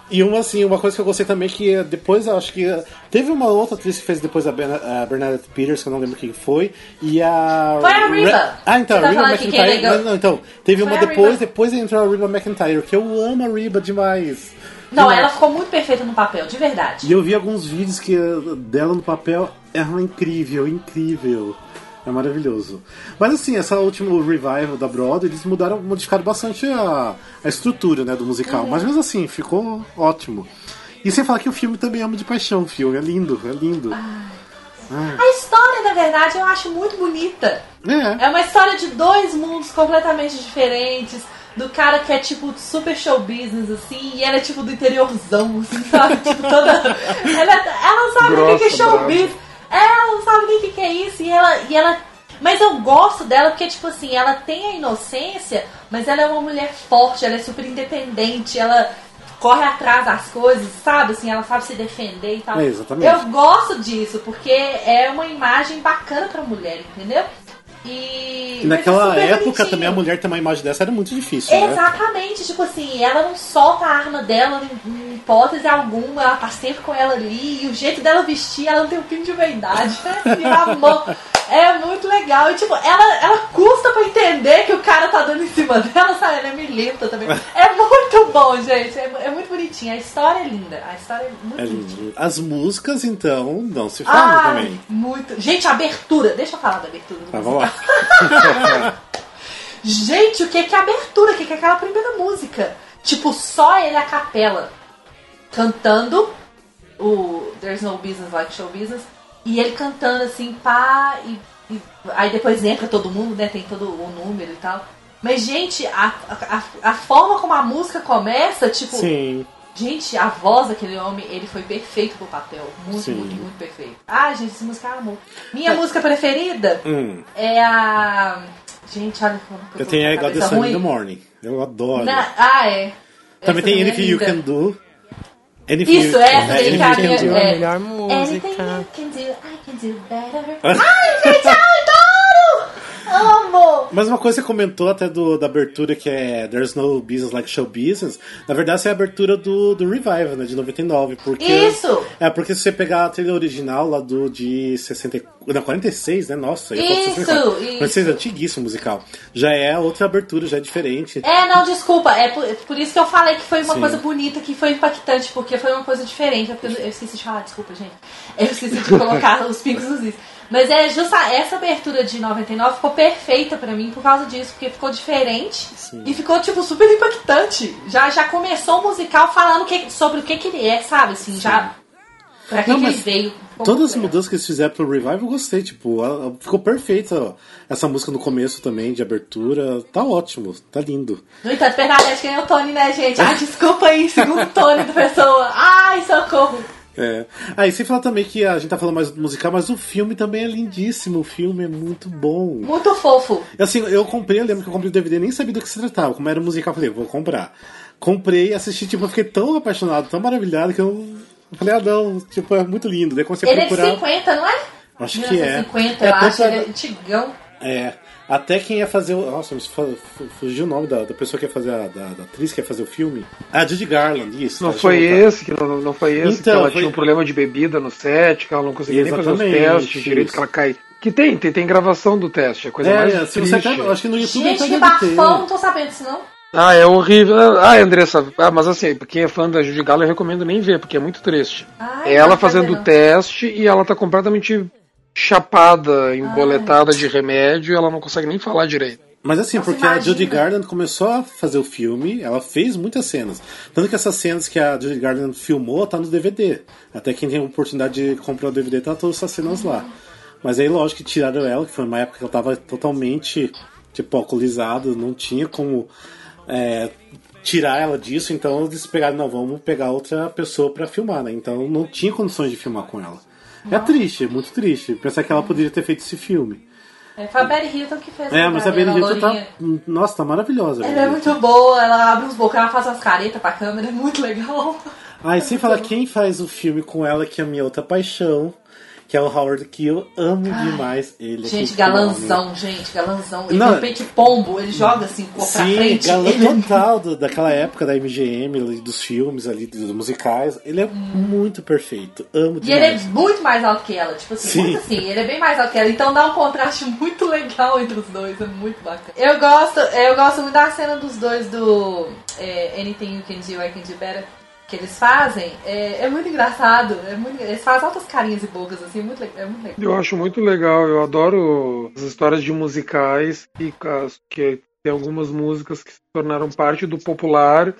E uma, assim, uma coisa que eu gostei também, que depois, acho que teve uma outra atriz que fez depois a, Bern- a Bernadette Peters, que eu não lembro quem foi, e a... Foi a Reba! Re- ah, então, tá a Reba McEntire. Não, não, então, teve foi uma depois, depois entrou a Reba McEntire, que eu amo a Reba demais. Não, demais. Ela ficou muito perfeita no papel, de verdade. E eu vi alguns vídeos que dela no papel, ela é incrível, incrível. É maravilhoso. Mas assim, essa última revival da Broadway, eles mudaram, modificaram bastante a, a estrutura, né, do musical. Uhum. Mas mesmo assim, ficou ótimo. E sem falar que o filme também amo de paixão, o filme. É lindo, é lindo. Ah. Ah. A história, na verdade, eu acho muito bonita. É. É uma história de dois mundos completamente diferentes. Do cara que é tipo super show business, assim, e ela é tipo do interiorzão, assim, sabe? tipo, toda... ela, ela sabe Grossa, o que é show brava. business. Ela não sabe nem o que, que é isso. E ela, e ela... Mas eu gosto dela porque, tipo assim, ela tem a inocência, mas ela é uma mulher forte, ela é super independente, ela corre atrás das coisas, sabe? Assim, ela sabe se defender e tal. É, exatamente. Eu gosto disso, porque é uma imagem bacana pra mulher, entendeu? E, e naquela época bonitinho. Também a mulher ter uma imagem dessa era muito difícil. Exatamente, né? Tipo assim, ela não solta a arma dela em hipótese alguma, ela tá sempre com ela ali, e o jeito dela vestir, ela não tem um pingo de verdade. É muito legal. E tipo, ela, ela custa pra entender que o cara tá dando em cima dela, sabe? Ela é milenta também. É muito bom, gente. É, é muito bonitinho. A história é linda. A história é muito é linda. As músicas, então, não se falam ah, também. Muito. Gente, a abertura. Deixa eu falar da abertura do tá, vamos lá. Gente, o que é, que é a abertura? O que é, que é aquela primeira música? Tipo, só ele a capela cantando o There's No Business Like Show Business. E ele cantando assim, pá, e, e aí depois entra todo mundo, né? Tem todo o número e tal. Mas, gente, a, a, a forma como a música começa, tipo... Sim. Gente, a voz daquele homem, ele foi perfeito pro papel. Muito, Sim. muito, muito perfeito. Ah, gente, essa música é amor. Minha é. música preferida hum. é a... Gente, olha como eu tô Eu tenho a God the Sun in the Morning. Eu adoro. Na... Ah, é. Também essa tem Anything You Can Do. Anything Isso, essa daí, cara. É a melhor música. Anything you can do, I can do better. Ai, gente, eu adoro! Amo! Mas uma coisa que você comentou até do, da abertura, que é There's No Business Like Show Business, na verdade essa é a abertura do, do Revival, né, de noventa e nove. Porque, Isso! É, porque se você pegar a trilha original lá do de sessenta, não, quarenta e seis, né, nossa. Isso, sessenta e quatro, isso. quarenta e seis é antiguíssimo musical. Já é outra abertura, já é diferente. É, não, desculpa, é por, por isso que eu falei que foi uma Sim. coisa bonita, que foi impactante, porque foi uma coisa diferente, porque eu esqueci de falar, desculpa, gente. Eu esqueci de colocar os picos nos is. Mas é justa essa abertura de noventa e nove ficou perfeita pra mim por causa disso, porque ficou diferente Sim. e ficou, tipo, super impactante. Já, já começou o musical falando que, sobre o que, que ele é, sabe? Assim, Sim. já... Pra quem Não, que veio. Todas as mudanças que eles fizeram pro Revival, eu gostei. Tipo, ficou perfeita essa música no começo também, de abertura. Tá ótimo, tá lindo. No entanto, Bernadette ganhou o Tony, né, gente? Ai, desculpa aí, segundo Tony da pessoa. Ai, socorro. É. Ah, e sem falar também que a gente tá falando mais do musical, mas o filme também é lindíssimo. O filme é muito bom. Muito fofo. Assim, eu comprei, eu lembro que eu comprei o D V D, nem sabia do que se tratava. Como era o musical, eu falei, vou comprar. Comprei, assisti, tipo, eu fiquei tão apaixonado, tão maravilhado, que eu... Eu falei, ah, não, tipo, é muito lindo. Daí comecei Ele a procurar... é de cinquenta, não é? Acho que é. cinquenta, eu é, acho, ele é antigão. É, até quem ia fazer... O... Nossa, fugiu o nome da, da pessoa que ia fazer, a, da, da atriz que ia fazer o filme. Ah, Judy Garland, isso. Não foi esse, que não, não foi esse, então, que ela foi... tinha um problema de bebida no set, que ela não conseguia Exatamente, nem fazer os testes direito, que ela cai... Que tem, tem, tem gravação do teste, a coisa é, mais é, triste. Você até, acho que no YouTube Gente, que bafão, não tô sabendo disso, não. Ah, é horrível. Ah, Andressa, ah, mas assim, quem é fã da Judy Garland, eu recomendo nem ver, porque é muito triste. Ai, ela fazendo o teste e ela tá completamente chapada, emboletada Ai. de remédio, e ela não consegue nem falar direito. Mas assim, Nossa, porque imagina. a Judy Garland começou a fazer o filme, ela fez muitas cenas. Tanto que essas cenas que a Judy Garland filmou, tá no D V D. Até quem tem a oportunidade de comprar o D V D, tá todas essas cenas uhum. lá. Mas aí, lógico que tiraram ela, que foi uma época que ela tava totalmente, tipo, alcoolizada, não tinha como... É, tirar ela disso, então eles pegaram, não, vamos pegar outra pessoa pra filmar, né? Então não tinha condições de filmar com ela. Nossa. É triste, é muito triste pensar que ela poderia ter feito esse filme. É, foi a Barry Hilton que fez. É, mas a Barry Hilton tá... Nossa, tá maravilhosa. Ela é muito boa, ela abre uns bocas, ela faz umas caretas pra câmera, é muito legal. Ah, e sem falar quem faz o filme com ela, que é a minha outra paixão, que é o Howard, que eu amo Ai, demais ele. Gente, galanzão, gente, galanzão. Ele tem peito de pombo, ele joga assim, o corpo pra frente. Sim, galã ele... total do, daquela época da M G M, dos filmes ali, dos musicais. Ele é hum. muito perfeito, amo demais. E ele é muito mais alto que ela, tipo assim, Sim. muito assim, ele é bem mais alto que ela. Então dá um contraste muito legal entre os dois, é muito bacana. Eu gosto, eu gosto muito da cena dos dois do é, Anything You Can Do, I Can Do Better. Que eles fazem, é, é muito engraçado, é muito, eles fazem altas carinhas e bocas, assim, muito, é muito legal. Eu acho muito legal, eu adoro as histórias de musicais, e que tem algumas músicas que se tornaram parte do popular,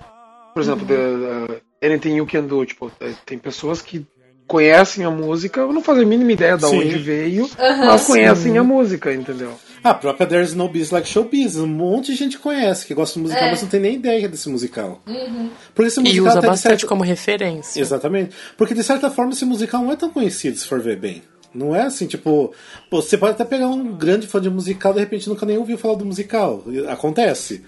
por exemplo, uhum. the, the Anything You Can Do, tipo, tem pessoas que conhecem a música, eu não faço a mínima ideia de onde veio, uhum, mas sim. conhecem a música, entendeu? Ah, a própria There's No Business Like Show Business, um monte de gente conhece, que gosta de musical, é. mas não tem nem ideia desse musical. Uhum. Porque esse musical e usa bastante certa... como referência. Exatamente. Porque, de certa forma, esse musical não é tão conhecido, se for ver bem. Não é assim, tipo... Pô, você pode até pegar um grande fã de musical, de repente nunca nem ouviu falar do musical. Acontece.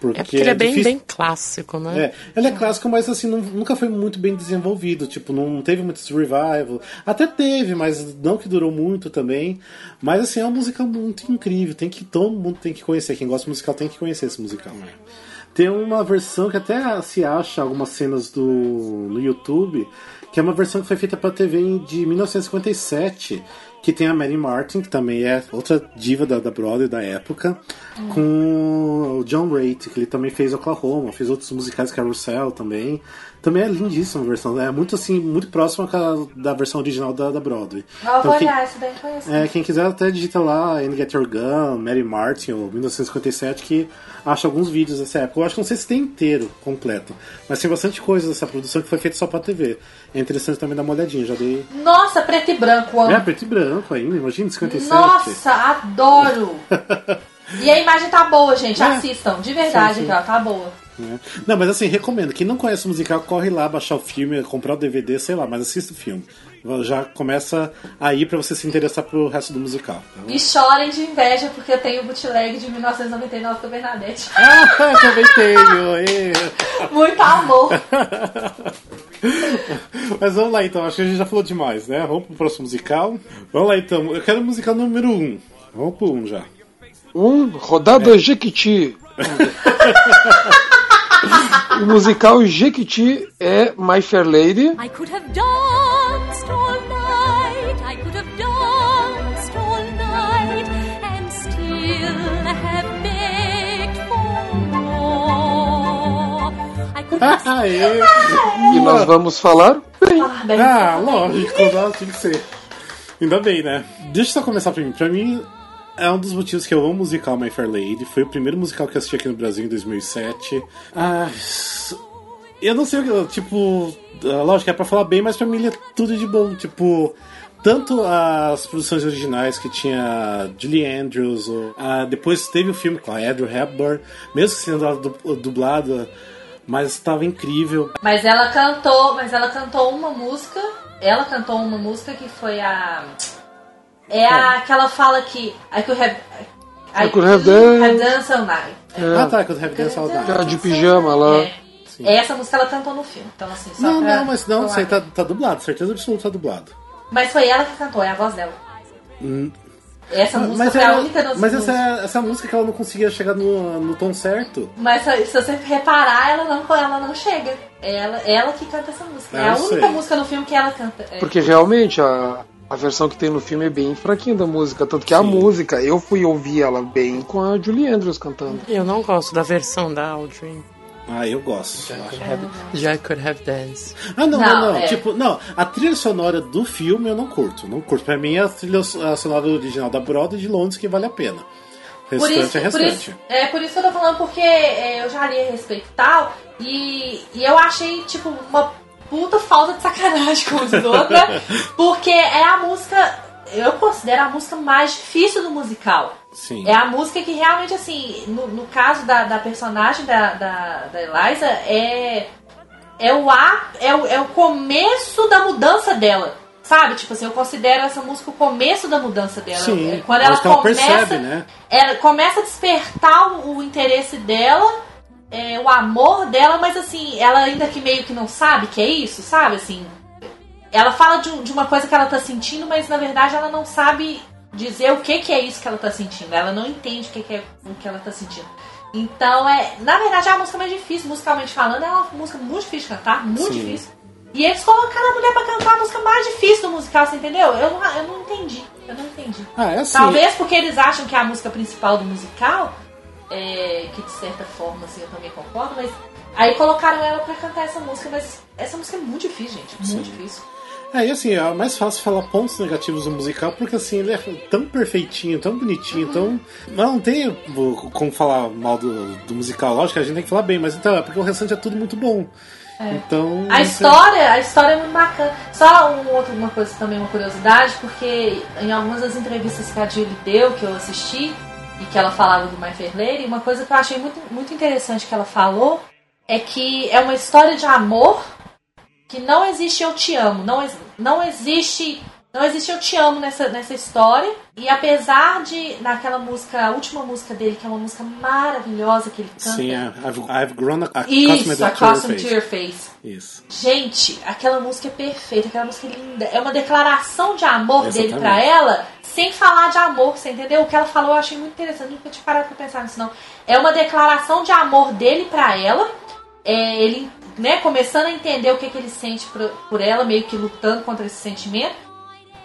Porque, é porque ele é, é bem, bem clássico, né? É. Ele é clássico, mas assim, não, nunca foi muito bem desenvolvido. Tipo, não teve muito revival. Até teve, mas não que durou muito também. Mas assim, é uma música muito incrível. Tem que, todo mundo tem que conhecer. Quem gosta de musical tem que conhecer esse musical, né? Tem uma versão que até se acha algumas cenas do, no YouTube, que é uma versão que foi feita pra T V de mil novecentos e cinquenta e sete, que tem a Mary Martin, que também é outra diva da, da Broadway da época, hum. com o John Raitt, que ele também fez Oklahoma, fez outros musicais, Carousel também. Também é lindíssima a versão, é muito assim, muito próxima da versão original da, da Broadway. Vou então, olhar, quem, isso daí conheço. É, quem quiser até digita lá And Get Your Gun, Mary Martin, ou mil novecentos e cinquenta e sete, que acha alguns vídeos dessa época. Eu acho que não sei se tem inteiro, completo, mas tem bastante coisa dessa produção que foi feita só pra T V. É interessante também dar uma olhadinha, já dei... Nossa, preto e branco, amo. É, preto e branco ainda, imagina, cinquenta e sete. Nossa, adoro! E a imagem tá boa, gente, é. Assistam, de verdade, sim, sim. Ela tá boa. Não, mas assim, recomendo. Quem não conhece o musical, corre lá, baixar o filme, comprar o D V D, sei lá, mas assista o filme. Já começa aí pra você se interessar pro resto do musical. Tá? E chorem de inveja, porque eu tenho o bootleg de mil novecentos e noventa e nove com a Bernadette. Ah, eu também tenho! E... Muito amor! Mas vamos lá então, acho que a gente já falou demais, né? Vamos pro próximo musical. Vamos lá então, eu quero o musical número um. Um. Vamos pro um já. Um, rodada é. Jequiti. O musical Jequiti é My Fair Lady. I could have danced all night, I could have danced all night, and still have begged for more. I could have... E nós vamos falar bem. Ah, bem. ah lógico, não, tem que ser. Ainda bem, né? Deixa eu só começar pra mim. Pra mim... É um dos motivos que eu amo o musical My Fair Lady. Foi o primeiro musical que eu assisti aqui no Brasil em dois mil e sete. Ah, eu não sei, tipo... Lógico, é pra falar bem, mas pra mim é tudo de bom. Tipo, tanto as produções originais que tinha Julie Andrews... Ou, ah, depois teve o filme com a Audrey Hepburn. Mesmo sendo dublada, mas estava incrível. Mas ela cantou... Mas ela cantou uma música... Ela cantou uma música que foi a... É a que ela fala que I could have, I I could have, have danced all night. É. Ah tá, I could have danced all night. Cara de pijama lá. É. Essa música ela cantou no filme. Então assim, só não, pra não, mas não, isso aí tá, tá dublado, certeza absoluta tá dublado. Mas foi ela que cantou, é a voz dela. Hum. Essa música mas foi ela, a única Mas essa, essa música que ela não conseguia chegar no, no tom certo. Mas se você reparar, ela não, ela não chega. Ela, ela que canta essa música. É, é a única sei. música no filme que ela canta. Porque é. realmente a... A versão que tem no filme é bem fraquinha da música. Tanto que Sim. a música, eu fui ouvir ela bem com a Julie Andrews cantando. Eu não gosto da versão da Audrey. Ah, eu gosto. Jack could have, Jack could have danced. Ah, não, não, não. não. É. Tipo, não. A trilha sonora do filme eu não curto. Não curto. Pra mim é a trilha sonora original da Broadway de Londres que vale a pena. Restante por isso, é restante. Por isso, é por isso que eu tô falando, porque é, eu já li a respeito e tal. E, e eu achei, tipo, uma... puta falta de sacanagem com os outros, porque é a música, eu considero a música mais difícil do musical. Sim. É a música que realmente, assim, no, no caso da, da personagem da, da, da Eliza, é, é, o ar, é, o, é o começo da mudança dela, sabe? Tipo assim, eu considero essa música o começo da mudança dela. Sim, quando ela começa, percebe, né? Ela começa a despertar o, o interesse dela... É, o amor dela, mas assim, ela ainda que meio que não sabe que é isso, sabe, assim, ela fala de, um, de uma coisa que ela tá sentindo, mas na verdade ela não sabe dizer o que que é isso que ela tá sentindo, ela não entende o que que é o que ela tá sentindo, então é, na verdade é a música mais difícil, musicalmente falando, é uma música muito difícil de cantar, muito Sim. difícil, e eles colocaram a mulher pra cantar a música mais difícil do musical, você entendeu? Eu não, eu não entendi, eu não entendi, ah, é assim. Talvez porque eles acham que é a música principal do musical, É, que de certa forma, assim, eu também concordo, mas aí colocaram ela pra cantar essa música, mas essa música é muito difícil, gente, muito Sim. difícil. É, e assim, é mais fácil falar pontos negativos do musical, porque assim, ele é tão perfeitinho, tão bonitinho, uhum. tão... Não, não tem como falar mal do, do musical, lógico, a gente tem que falar bem, mas então, é porque o restante é tudo muito bom. É. Então... A história, é... a história é muito bacana. Só um outro, uma coisa também, uma curiosidade, porque em algumas das entrevistas que a Julie deu, que eu assisti, e que ela falava do My Fair Lady, uma coisa que eu achei muito, muito interessante que ela falou é que é uma história de amor que não existe eu te amo, não, não existe Não existe Eu Te Amo nessa, nessa história. E apesar de, naquela música, a última música dele, que é uma música maravilhosa que ele canta. Sim, é. I've, I've grown a, a Isso, A Cosmic to Your Face. Isso. Gente, aquela música é perfeita, aquela música é linda. É uma declaração de amor Exatamente. dele pra ela, sem falar de amor, você entendeu? O que ela falou eu achei muito interessante, nunca tinha parado pra pensar nisso, não. É uma declaração de amor dele pra ela. É, ele, né, começando a entender o que, é que ele sente por, por ela, meio que lutando contra esse sentimento.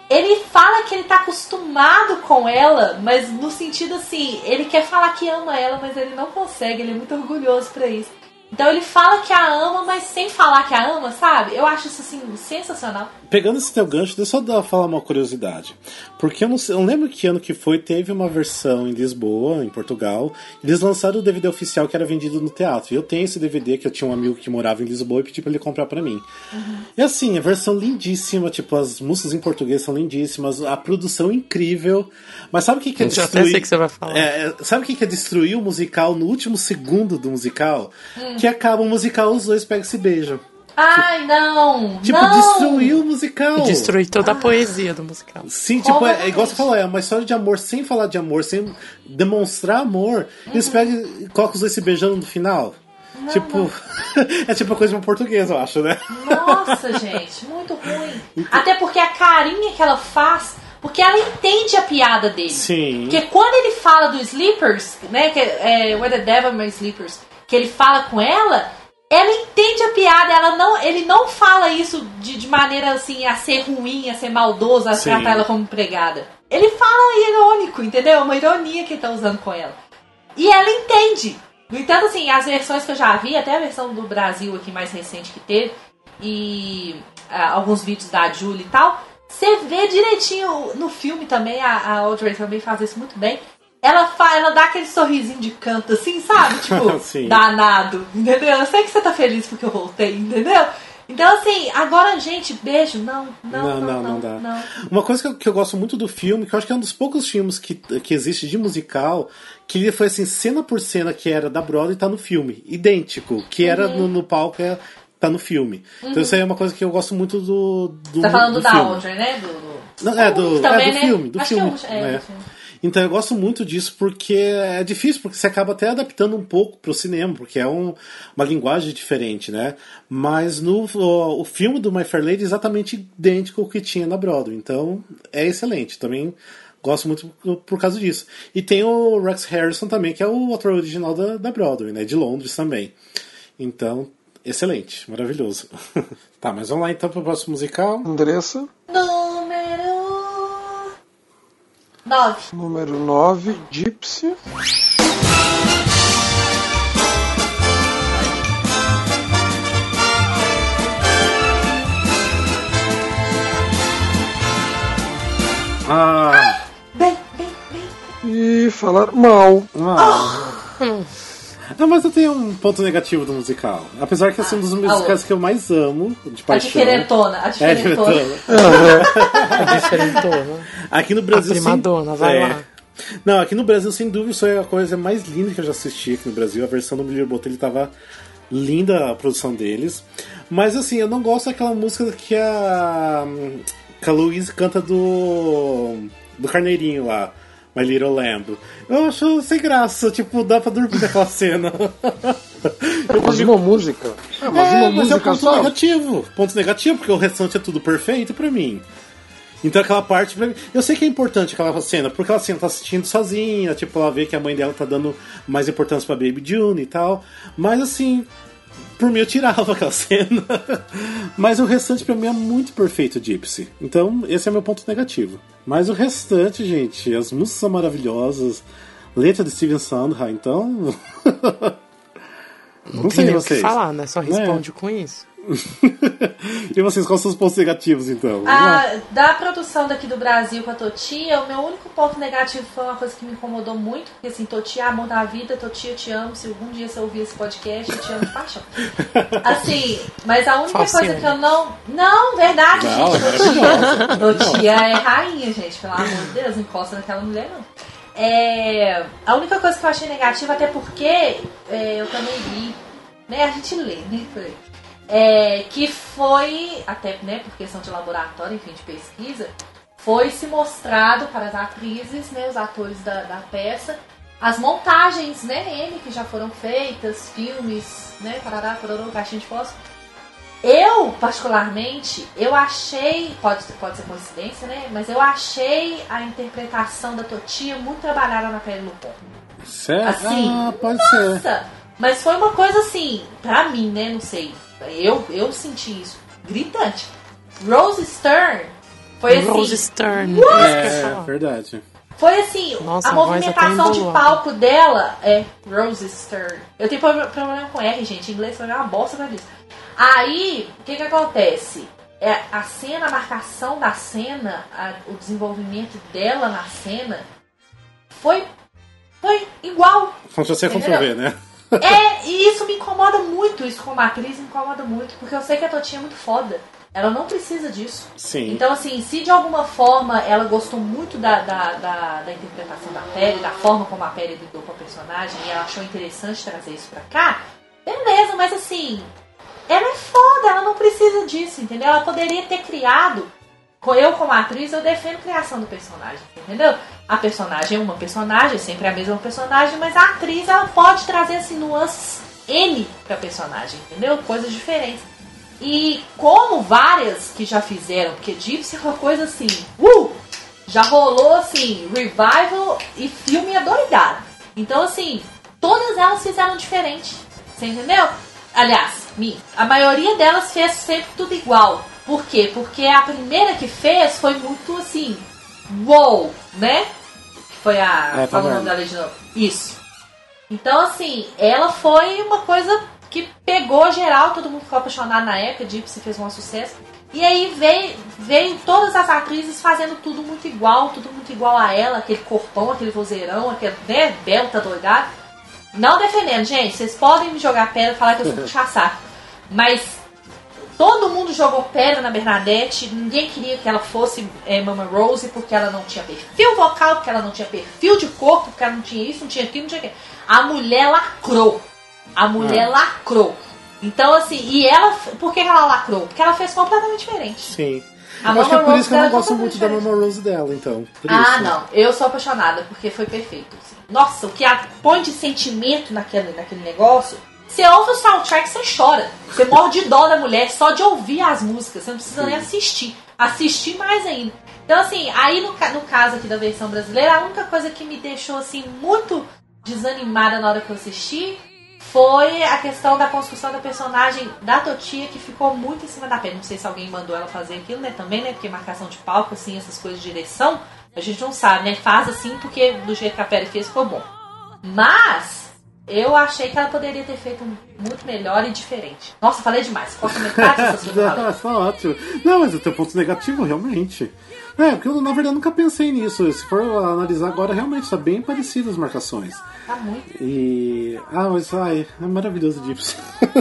Ele fala que ele tá acostumado com ela, mas no sentido assim, ele quer falar que ama ela, mas ele não consegue, ele é muito orgulhoso pra isso. Então ele fala que a ama, mas sem falar que a ama, sabe? Eu acho isso, assim, sensacional. Pegando esse teu gancho, deixa eu só falar uma curiosidade. Porque eu não, eu não lembro que ano que foi, teve uma versão em Lisboa, em Portugal. Eles lançaram o D V D oficial que era vendido no teatro. E eu tenho esse D V D, que eu tinha um amigo que morava em Lisboa e pedi pra ele comprar pra mim. Uhum. E assim, a versão lindíssima, tipo, as músicas em português são lindíssimas, a produção incrível. Mas sabe o que, que é destruir... Eu até sei que você vai falar. É, sabe o que, que é destruir o musical no último segundo do musical? Hum. Que acaba o musical, os dois pegam e se beijam. Ai, não! Tipo, não. destruiu o musical. Destruiu toda a ah. poesia do musical. Sim, Como tipo, é, é igual você falou, é uma história de amor sem falar de amor, sem demonstrar amor. Uhum. Eles pegam e colocam os dois se beijando no final. Não, tipo, não. É tipo a coisa de um português, eu acho, né? Nossa, gente, muito ruim. Então... Até porque a carinha que ela faz... Porque ela entende a piada dele. Sim. Porque quando ele fala do Sleepers, né, que é, é Where the Devil My Sleepers... que ele fala com ela, ela entende a piada, ela não, ele não fala isso de, de maneira assim, a ser ruim, a ser maldoso, a Sim. tratar ela como empregada. Ele fala irônico, entendeu? Uma ironia que ele tá usando com ela. E ela entende. No entanto, assim, as versões que eu já vi, até a versão do Brasil aqui mais recente que teve, e ah, alguns vídeos da Julie e tal, você vê direitinho no filme também, a, a Audrey também faz isso muito bem. Ela, fala, ela dá aquele sorrisinho de canto, assim, sabe? Tipo, Sim. danado, entendeu? Eu sei que você tá feliz porque eu voltei, entendeu? Então, assim, agora, gente, beijo. Não, não, não, não, não, não dá. Não. Uma coisa que eu, que eu gosto muito do filme, que eu acho que é um dos poucos filmes que, que existe de musical, que ele foi, assim, cena por cena que era da Broadway tá no filme, idêntico, que era uhum. no, no palco, é, tá no filme. Uhum. Então, isso aí é uma coisa que eu gosto muito do, do tá falando do, do da filme. Audrey, né? Do, do... Não, é, do, também, é, do né? filme, do acho filme. Que é, um... é, é. Do filme. Então eu gosto muito disso porque é difícil, porque você acaba até adaptando um pouco pro cinema, porque é um, uma linguagem diferente, né? Mas no, o, o filme do My Fair Lady é exatamente idêntico ao que tinha na Broadway, então é excelente, também gosto muito por, por causa disso. E tem o Rex Harrison também, que é o ator original da, da Broadway, né? De Londres também. Então, excelente, maravilhoso. Tá, mas vamos lá então pro próximo musical. Andressa? Número... nove. Número nove, Gypsy. Ah. Bem, bem, bem. E falar mal. Ah. Oh. Não, mas eu tenho um ponto negativo do musical. Apesar que é um dos musicais que eu mais amo, de paixão. A diferentona. A diferentona. É, a diferentona. Aqui no Brasil... A primadona, sem... vai é. lá. Não, aqui no Brasil, sem dúvida, isso é a coisa mais linda que eu já assisti aqui no Brasil. A versão do Billy Bond, ele tava linda, a produção deles. Mas, assim, eu não gosto daquela música que a... que a Louise canta do... do Carneirinho lá. My Little Lamb. Eu acho sem graça, tipo, dá pra dormir naquela cena. É, mas uma música. É, mas, é, uma mas música é um ponto só. negativo. Ponto negativo, porque o restante é tudo perfeito pra mim. Então aquela parte, pra mim, eu sei que é importante aquela cena, porque ela assim, tá assistindo sozinha, tipo, ela vê que a mãe dela tá dando mais importância pra Baby June e tal, mas assim... Por mim eu tirava aquela cena. Mas o restante pra mim é muito perfeito, Gypsy. Então esse é meu ponto negativo. Mas o restante, gente, as músicas são maravilhosas. Letra de Steven Sondheim, então... Não, Não sei tem nem o que falar, né? Só responde é. com isso. E vocês, quais são os pontos negativos, então? Ah, da produção daqui do Brasil com a Totia, o meu único ponto negativo foi uma coisa que me incomodou muito, porque assim, Totia, amor da vida, Totia, eu te amo, se algum dia você ouvir esse podcast, eu te amo de paixão. Assim, mas a única Falsinha. coisa que eu não... Não, verdade, não, gente, é Totia. Totia é rainha, gente, pelo amor de Deus, não encosta naquela mulher, não. É, a única coisa que eu achei negativa, até porque é, eu também li, né, a gente lê, né, foi, é, que foi, até, né, por questão de laboratório, enfim, de pesquisa, foi se mostrado para as atrizes, né, os atores da, da peça, as montagens, né, N, que já foram feitas, filmes, né, parará, parará, caixinha de fósforo. Eu, particularmente, eu achei, pode, pode ser coincidência, né, mas eu achei a interpretação da Totia muito trabalhada na pele do povo. Certo? Assim, ah, pode nossa, ser. Mas foi uma coisa assim, pra mim, né, não sei, eu, eu senti isso, gritante. Rose Stern foi assim... Rose Stern. É, é, verdade. Foi assim, nossa, a movimentação de palco dela é Rose Stern. Eu tenho problema com R, gente. Em inglês foi uma bosta pra isso. Aí, o que que acontece? É, a cena, a marcação da cena, a, o desenvolvimento dela na cena foi, foi igual. Como se você controver, né? É, e isso me incomoda muito. Isso como atriz me incomoda muito. Porque eu sei que a Totinha é muito foda. Ela não precisa disso. Sim. Então, assim, se de alguma forma ela gostou muito da, da, da, da interpretação da pele, da forma como a pele lidou com a personagem, e ela achou interessante trazer isso pra cá, beleza, mas assim, ela é foda, ela não precisa disso, entendeu? Ela poderia ter criado, eu como atriz, eu defendo a criação do personagem, entendeu? A personagem é uma personagem, sempre é a mesma personagem, mas a atriz, ela pode trazer, assim, nuances N pra personagem, entendeu? Coisas diferentes. E como várias que já fizeram, porque Gypsy é uma coisa assim, uh, já rolou assim, revival e filme adoidado. Então assim, todas elas fizeram diferente, você entendeu? Aliás, a maioria delas fez sempre tudo igual. Por quê? Porque a primeira que fez foi muito assim, wow, né? Que foi a... É, tá falando dela de novo. Isso. Então assim, ela foi uma coisa... que pegou geral, todo mundo ficou apaixonado na época, Gypsy fez um sucesso. E aí veio, veio todas as atrizes fazendo tudo muito igual, tudo muito igual a ela, aquele corpão, aquele vozeirão, aquele né, belo, tá doidado. Não defendendo, gente, vocês podem me jogar pedra e falar que eu sou puxar saco. Mas todo mundo jogou pedra na Bernadette, ninguém queria que ela fosse é, Mama Rose porque ela não tinha perfil vocal, porque ela não tinha perfil de corpo, porque ela não tinha isso, não tinha aquilo, não tinha aquilo. A mulher lacrou. A mulher ah. lacrou. Então, assim, e ela... Por que ela lacrou? Porque ela fez completamente diferente. Sim. A eu acho que é por Rose isso que eu não gosto muito diferente. Da Mama Rose dela, então. Por ah, isso. Não. Eu sou apaixonada, porque foi perfeito. Assim. Nossa, o que a põe de sentimento naquele, naquele negócio... Você ouve o soundtrack, você chora. Você morre de dó da mulher só de ouvir as músicas. Você não precisa Sim. nem assistir. Assistir mais ainda. Então, assim, aí no, no caso aqui da versão brasileira, a única coisa que me deixou, assim, muito desanimada na hora que eu assisti... Foi a questão da construção da personagem da Totia, que ficou muito em cima da pele. Não sei se alguém mandou ela fazer aquilo, né? Também, né? Porque marcação de palco, assim, essas coisas de direção, a gente não sabe, né? Faz assim, porque do jeito que a pele fez, ficou bom. Mas, eu achei que ela poderia ter feito muito melhor e diferente. Nossa, falei demais. Qual comentário essas coisas? Tá ótimo. Não, mas o teu ponto negativo, realmente. É, porque eu, na verdade, nunca pensei nisso. Se for analisar agora, realmente, tá bem parecidas as marcações. Tá muito. E... Ah, mas, ai, é maravilhoso o Gypsy.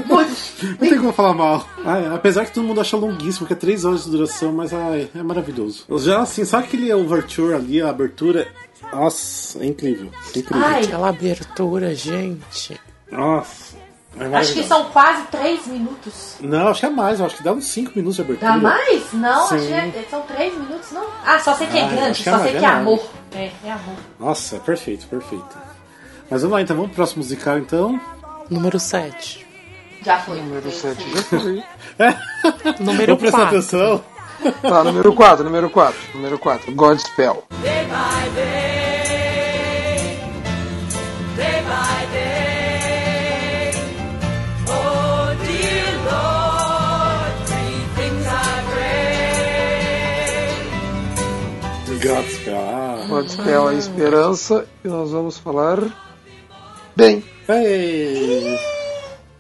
Muito. Não tem como falar mal. Ai, apesar que todo mundo acha longuíssimo, que é três horas de duração, mas, ai, é maravilhoso. Já, assim, só aquele overture ali, a abertura... Nossa, é incrível. É incrível. Ai, aquela abertura, gente. Nossa. É acho que são quase três minutos. Não, acho que é mais, acho que dá uns cinco minutos de abertura. Dá mais? Não, Sim. acho que é, são três minutos, não. Ah, só sei que é ah, grande, que é só sei que é, que é amor. É, é amor. Nossa, perfeito, perfeito. Mas vamos lá então, vamos pro próximo musical então. Número sete. Já foi. Número sete, já foi. É. Número quatro. Vamos prestar atenção. Tá, número quatro, número quatro, número quatro. Godspell. Day by day, day by day. Godspell, ah. Godspell, a esperança. E nós vamos falar bem. Ei.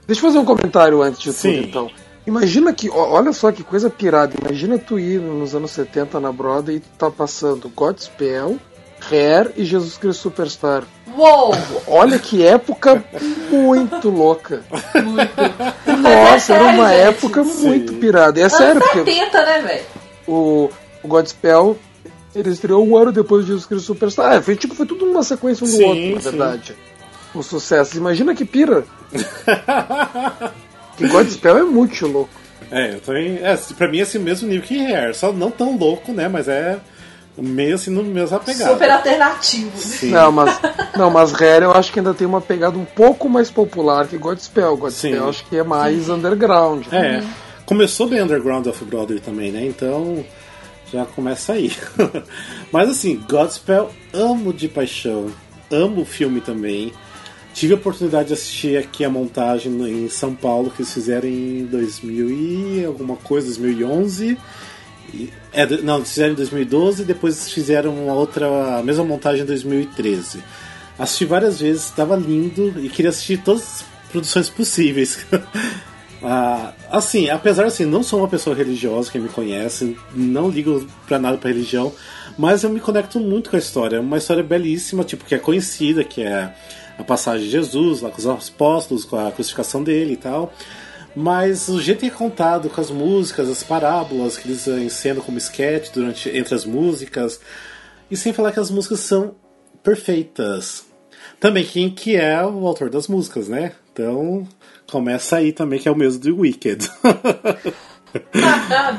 Deixa eu fazer um comentário antes de Sim. tudo, então. Imagina que, olha só que coisa pirada. Imagina tu ir nos anos setenta na Broadway e tu tá passando Godspell, Hair e Jesus Cristo Superstar. Uou! Olha que época muito louca. Muito. Nossa, é era sério, uma gente. Época Sim. muito pirada. E é anos sério. setenta, né, velho? O, o Godspell. Ele estreou um ano depois de Jesus Cristo Superstar. Ah, foi, tipo, foi tudo uma sequência um do outro, na verdade. O sucesso. Imagina que pira. Que Godspell é muito louco. É, eu também. É, pra mim é esse mesmo nível que Hair. Só não tão louco, né? Mas é meio assim, no mesmo apegado. Super alternativo. Sim. Não, mas, não, mas Hair eu acho que ainda tem uma pegada um pouco mais popular que Godspell. Godspell eu acho que é mais Sim. underground. É. Uhum. Começou bem Underground of Brother também, né? Então já começa aí. Mas assim, Godspell, amo de paixão. Amo o filme também. Tive a oportunidade de assistir aqui a montagem em São Paulo, que eles fizeram em dois mil e alguma coisa, dois mil e onze. E, é, não, fizeram em dois mil e doze e depois fizeram uma outra, a mesma montagem em dois mil e treze. Assisti várias vezes, estava lindo e queria assistir todas as produções possíveis. ah, assim, apesar assim, não sou uma pessoa religiosa, quem me conhece, não ligo pra nada pra religião, mas eu me conecto muito com a história. É uma história belíssima, tipo, que é conhecida, que é a passagem de Jesus, lá com os apóstolos, com a crucificação dele e tal. Mas o jeito que é contado, com as músicas, as parábolas que eles encenam como sketch durante, entre as músicas. E sem falar que as músicas são perfeitas. Também quem que é o autor das músicas, né? Então começa aí também, que é o mesmo do Wicked.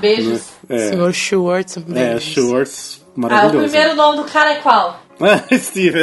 Beijos. É. Senhor Schwartz. Beijos. É, Schwartz, maravilhoso. Ah, o primeiro nome do cara é qual? Steven.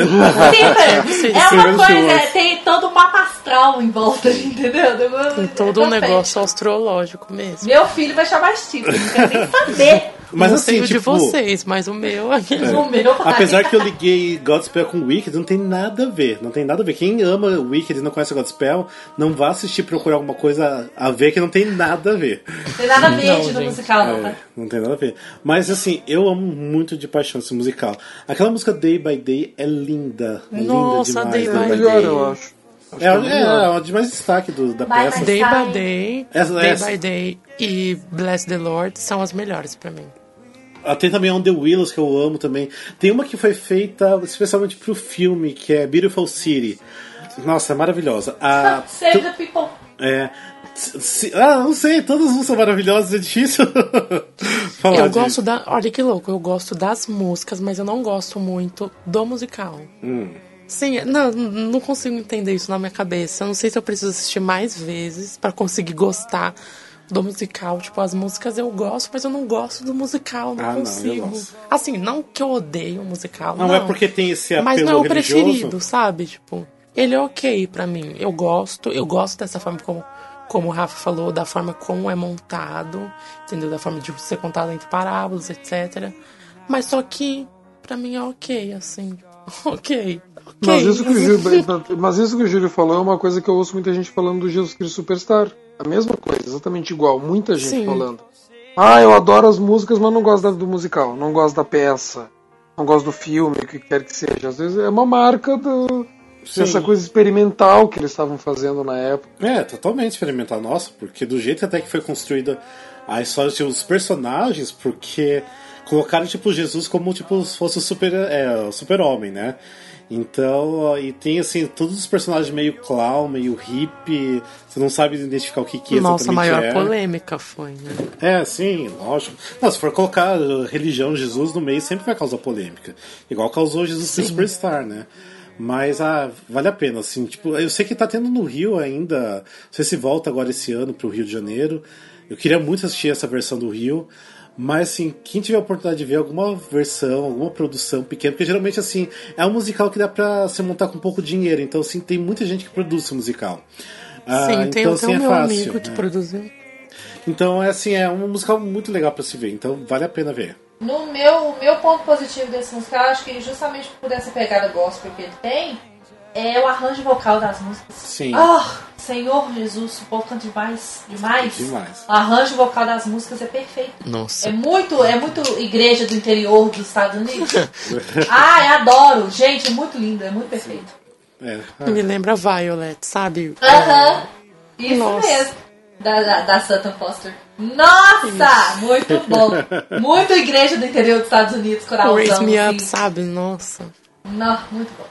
Steven. É uma coisa, é, tem todo o mapa astral em volta, entendeu? Tem todo um negócio astrológico mesmo. Meu filho vai chamar Steven, eu tenho que saber. Mas não assim, sei o tipo, de vocês, mas o meu, é. o meu apesar que eu liguei Godspell com Wicked, não tem nada a ver. Não tem nada a ver. Quem ama Wicked e não conhece Godspell, não vá assistir, procurar alguma coisa a ver, que não tem nada a ver. Não tem nada a ver de musical, não, tá? É, não tem nada a ver. Mas assim, eu amo muito de paixão esse musical. Aquela música Day by Day é linda. É Nossa, linda demais, Day, Day by melhor, Day. Eu acho. Acho é o é, é, é de mais destaque do, da by peça. Day by Day, essa, Day essa. by Day e Bless the Lord são as melhores pra mim. Ah, tem também On the Willows, que eu amo também. Tem uma que foi feita especialmente pro filme, que é Beautiful City. Nossa, é maravilhosa. Ah, Save the People. É. Se, ah, não sei, todas as músicas são maravilhosas, é difícil falar Eu disso. gosto da... Olha que louco, eu gosto das músicas, mas eu não gosto muito do musical. Hum. Sim, não, não consigo entender isso na minha cabeça. Eu não sei se eu preciso assistir mais vezes pra conseguir gostar do musical. Tipo, as músicas eu gosto, mas eu não gosto do musical, não ah, consigo. Não, assim, não que eu odeio o musical, não. Não é porque tem esse apelo religioso. Mas não é o religioso. preferido, sabe? Tipo, ele é ok pra mim. Eu gosto, eu gosto dessa forma como, como o Rafa falou, da forma como é montado, entendeu? Da forma de ser contado entre parábolas, etcétera. Mas só que, pra mim, é ok, assim. Ok. Okay. Mas, isso que o Júlio, mas isso que o Júlio falou é uma coisa que eu ouço muita gente falando do Jesus Cristo Superstar. A mesma coisa, exatamente igual, muita gente Sim. falando. Ah, eu adoro as músicas, mas não gosto do musical, não gosto da peça, não gosto do filme, o que quer que seja. Às vezes é uma marca do, dessa coisa experimental que eles estavam fazendo na época. É, totalmente experimental, nossa, porque do jeito até que foi construída a história, tinha os personagens, porque colocaram tipo Jesus como tipo, se fosse o super, é, super-homem, né? Então, e tem assim, todos os personagens meio clown, meio hippie, você não sabe identificar o que que é Nossa, a maior é. polêmica foi, né? É, sim, lógico. Não, se for colocar religião, Jesus no meio, sempre vai causar polêmica. Igual causou Jesus sim. Superstar, né? Mas ah, vale a pena, assim, tipo, eu sei que tá tendo no Rio ainda, não sei se volta agora esse ano pro Rio de Janeiro. Eu queria muito assistir essa versão do Rio. Mas, assim, quem tiver a oportunidade de ver alguma versão, alguma produção pequena, porque geralmente, assim, é um musical que dá pra se montar com pouco dinheiro. Então, assim, tem muita gente que produz esse musical. Ah, Sim, então, tem assim, até é o meu fácil, amigo né? que produziu. Então, é assim, é um musical muito legal pra se ver. Então, vale a pena ver. No meu, meu ponto positivo desse musical, acho que justamente por essa pegada gospel que ele tem, é o arranjo vocal das músicas. Sim. Oh! Senhor Jesus, suporta demais, demais. Demais. O arranjo vocal das músicas é perfeito. Nossa. É muito, é muito igreja do interior dos Estados Unidos. Ah, eu adoro. Gente, é muito lindo, é muito perfeito. É. Ah. Me lembra Violet, sabe? Aham. Uh-huh. Isso Nossa. mesmo. Da, da, da Sutton Foster. Nossa, Isso. muito bom. Muito igreja do interior dos Estados Unidos, coralzão. Raise Me Up, sabe? Nossa. Não, muito bom.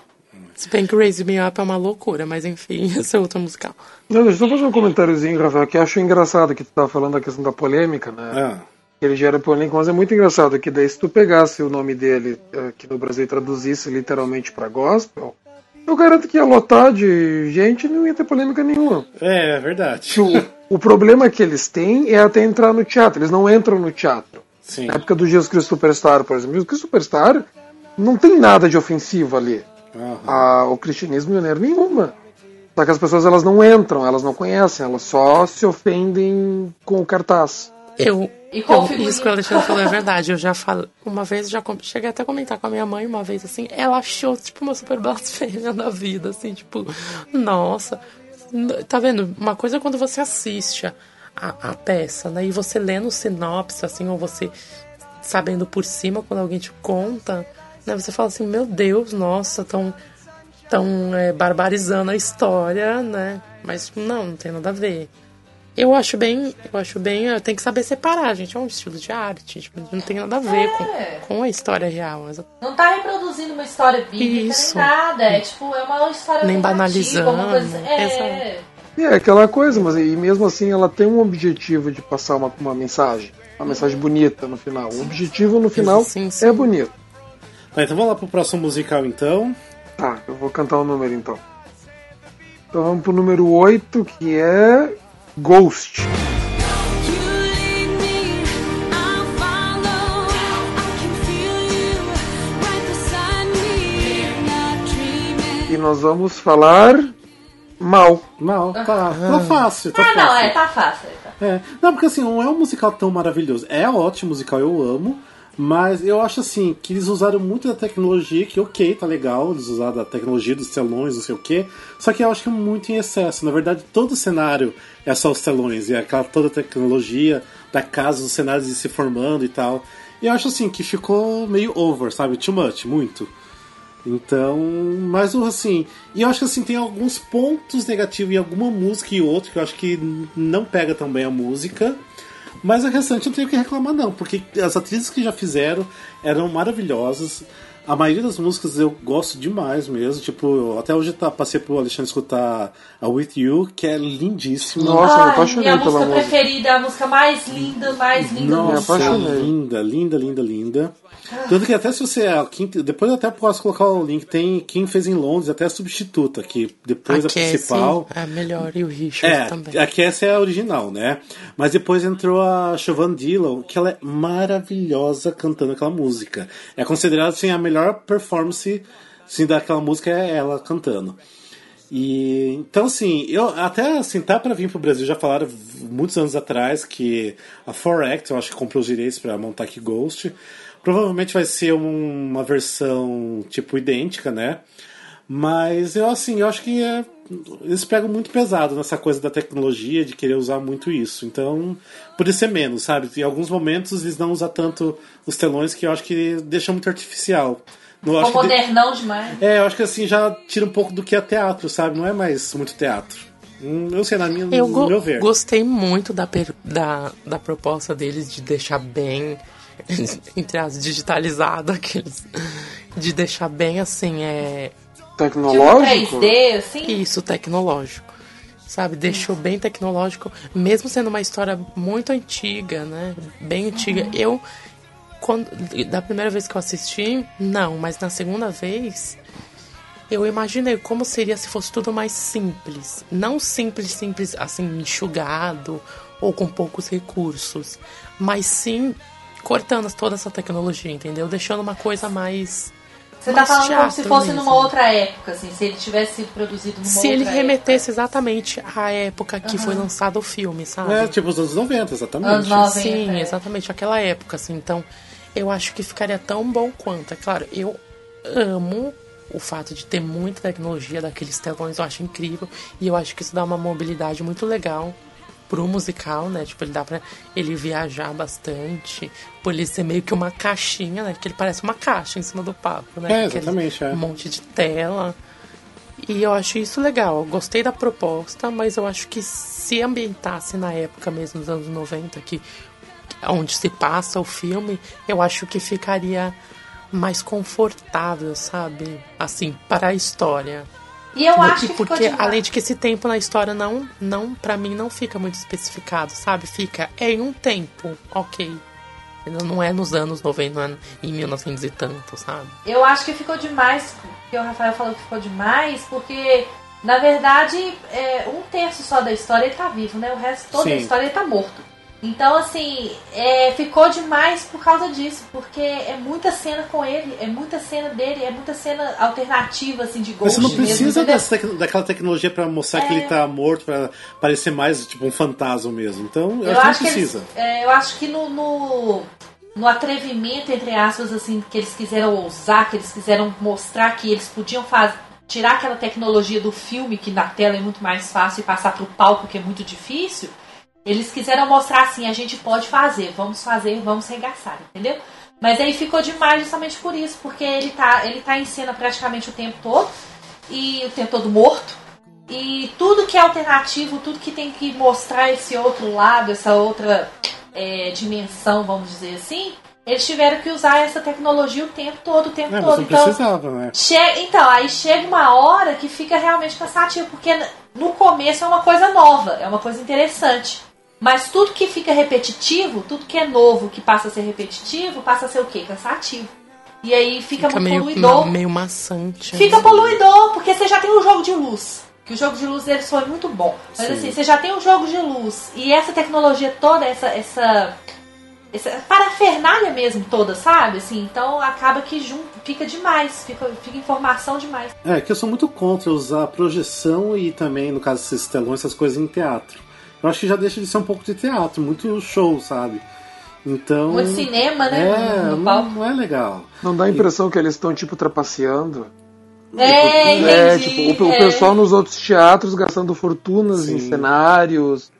Se bem que Raise Me Up é uma loucura, mas enfim, esse é outro musical. Não, deixa eu fazer um comentáriozinho, Rafael, que eu acho engraçado que tu tava falando da questão da polêmica, né? Ah. Ele gera polêmica, mas é muito engraçado que daí se tu pegasse o nome dele, que no Brasil traduzisse literalmente pra gospel, eu garanto que ia lotar de gente e não ia ter polêmica nenhuma. É, é verdade. O, o problema que eles têm é até entrar no teatro, eles não entram no teatro. Sim. Na época do Jesus Cristo Superstar, por exemplo. Jesus Cristo Superstar não tem nada de ofensivo ali. Uhum. A, o cristianismo não é nenhuma. Só que as pessoas, elas não entram, elas não conhecem, elas só se ofendem com o cartaz. Eu, eu isso que o Alexandre falou é verdade. Eu já falei uma vez, já cheguei até a comentar com a minha mãe uma vez, assim, ela achou tipo uma super blasfêmia na vida, assim, tipo, nossa, tá vendo? Uma coisa é quando você assiste a, a peça, né? E você lendo sinopse, assim, ou você sabendo por cima quando alguém te conta, né? Você fala assim, meu Deus, nossa, tão, tão é, barbarizando a história, né? Mas não, não tem nada a ver. Eu acho bem, eu acho bem, eu tenho que saber separar, gente, é um estilo de arte, tipo, não tem nada a ver é. com, com a história real. Mas... Não tá reproduzindo uma história bíblica, isso. Nem nada, é tipo, é uma história nem banalizando, uma coisa... é. é aquela coisa, mas e mesmo assim ela tem um objetivo de passar uma, uma mensagem, uma mensagem bonita no final, o objetivo no final sim, sim. é bonito. Tá, então vamos lá pro próximo musical então. Tá, eu vou cantar o número então. Então vamos pro número oito, que é... Ghost. E nós vamos falar mal. Mal, tá lá. Tá fácil, tá ah, fácil. Não, é, tá fácil. Tá. É. Não, porque assim, não é um musical tão maravilhoso. É ótimo musical, eu amo. Mas eu acho assim, que eles usaram muito da tecnologia, que ok, tá legal, eles usaram a tecnologia dos telões, não sei o quê. Só que eu acho que é muito em excesso. Na verdade, todo o cenário é só os telões, e é aquela toda a tecnologia da casa, os cenários se formando e tal. E eu acho assim, que ficou meio over, sabe? Too much, muito. Então, mas assim... E eu acho que assim, tem alguns pontos negativos em alguma música e outra, que eu acho que não pega tão bem a música... Mas a restante eu não tenho que reclamar não, porque as atrizes que já fizeram eram maravilhosas. A maioria das músicas eu gosto demais mesmo. Tipo, até hoje eu passei pro Alexandre escutar a With You, que é lindíssima. Nossa, ai, eu apaixonei pela música. Minha música preferida, a música mais linda, mais linda. Nossa, linda, linda, linda, linda. Tanto que até se você... Depois eu até posso colocar o link. Tem quem fez em Londres, até a substituta, que depois a, a Kess, principal... A melhor, e o Richard é, também. A Kess é a original, né? Mas depois entrou a Chauvin Dillon, que ela é maravilhosa cantando aquela música. É considerada, assim, a melhor performance assim, daquela música, é ela cantando. E, então, assim, eu até assim, tá pra vir pro Brasil, já falaram muitos anos atrás que a quatro X, eu acho que comprou os direitos pra montar aqui Ghost... Provavelmente vai ser uma versão, tipo, idêntica, né? Mas eu, assim, eu acho que é... eles pegam muito pesado nessa coisa da tecnologia, de querer usar muito isso. Então, por isso é menos, sabe? Em alguns momentos eles não usam tanto os telões, que eu acho que deixa muito artificial. Ficou modernão de... demais. É, eu acho que, assim, já tira um pouco do que é teatro, sabe? Não é mais muito teatro. Eu sei, na minha, eu no go- meu ver. Eu gostei muito da, per... da, da proposta deles de deixar bem... entre as digitalizadas, aqueles de deixar bem assim, é tecnológico, três D, assim? Isso, tecnológico, sabe, deixou bem tecnológico, mesmo sendo uma história muito antiga, né, bem antiga. Uhum. Eu, quando, da primeira vez que eu assisti, não, mas na segunda vez eu imaginei como seria se fosse tudo mais simples, não simples, simples assim, enxugado ou com poucos recursos, mas sim cortando toda essa tecnologia, entendeu? Deixando uma coisa mais... Você mais tá falando como se fosse mesmo. Numa outra época, assim, se ele tivesse produzido numa se outra época. Se ele remetesse época. Exatamente à época que uhum. foi lançado o filme, sabe? É, tipo os anos noventa, exatamente. Anos noventa, sim, é. Exatamente, aquela época, assim. Então, eu acho que ficaria tão bom quanto. É claro, eu amo o fato de ter muita tecnologia daqueles telões, eu acho incrível. E eu acho que isso dá uma mobilidade muito legal pro musical, né, tipo, ele dá pra ele viajar bastante, por ele ser meio que uma caixinha, né, que ele parece uma caixa em cima do palco, né, é, exatamente, é. Um monte de tela, e eu acho isso legal, eu gostei da proposta, mas eu acho que se ambientasse na época mesmo, nos anos noventa, que, onde se passa o filme, eu acho que ficaria mais confortável, sabe, assim, para a história. E eu acho que porque, além de que esse tempo na história não, não, pra mim, não fica muito especificado, sabe? Fica é em um tempo, ok. Não é nos anos noventa, não é em mil e novecentos e tanto, sabe? Eu acho que ficou demais, porque o Rafael falou que ficou demais, porque, na verdade, é, um terço só da história ele tá vivo, né? O resto, toda Sim. a história ele tá morto. Então, assim, é, ficou demais por causa disso, porque é muita cena com ele, é muita cena dele, é muita cena alternativa, assim, de ghost. Mas você não precisa dessa, daquela tecnologia pra mostrar é... que ele tá morto, pra parecer mais, tipo, um fantasma mesmo. Então, eu, eu acho que não precisa. Que eles, é, eu acho que no, no, no atrevimento, entre aspas, assim, que eles quiseram ousar, que eles quiseram mostrar que eles podiam fazer, tirar aquela tecnologia do filme, que na tela é muito mais fácil, e passar pro palco, que é muito difícil... Eles quiseram mostrar assim, a gente pode fazer, vamos fazer, vamos regaçar, entendeu? Mas aí ficou demais justamente por isso, porque ele tá, ele tá em cena praticamente o tempo todo, e o tempo todo morto, e tudo que é alternativo, tudo que tem que mostrar esse outro lado, essa outra é, dimensão, vamos dizer assim, eles tiveram que usar essa tecnologia o tempo todo, o tempo é, todo. Não então, precisava, né? che- então, aí chega uma hora que fica realmente cansativo, porque no começo é uma coisa nova, é uma coisa interessante. Mas tudo que fica repetitivo, tudo que é novo, que passa a ser repetitivo, passa a ser o quê? Cansativo. E aí fica, fica muito meio, poluidor. Meio maçante. Fica assim. Poluidor, porque você já tem um jogo de luz. Que o jogo de luz deles foi muito bom. Mas Sim. assim, você já tem um jogo de luz. E essa tecnologia toda, essa, essa, essa parafernália mesmo toda, sabe? Assim, então acaba que junta, fica demais, fica, fica informação demais. É, que eu sou muito contra usar projeção e também, no caso desses telões, essas coisas em teatro. Eu acho que já deixa de ser um pouco de teatro, muito show, sabe? Então... Muito cinema, né? É, no, no palco. Não, não é legal. Não dá a impressão e... que eles estão, tipo, trapaceando? É, tipo, é, tipo, o, é. o pessoal nos outros teatros gastando fortunas Sim. em cenários,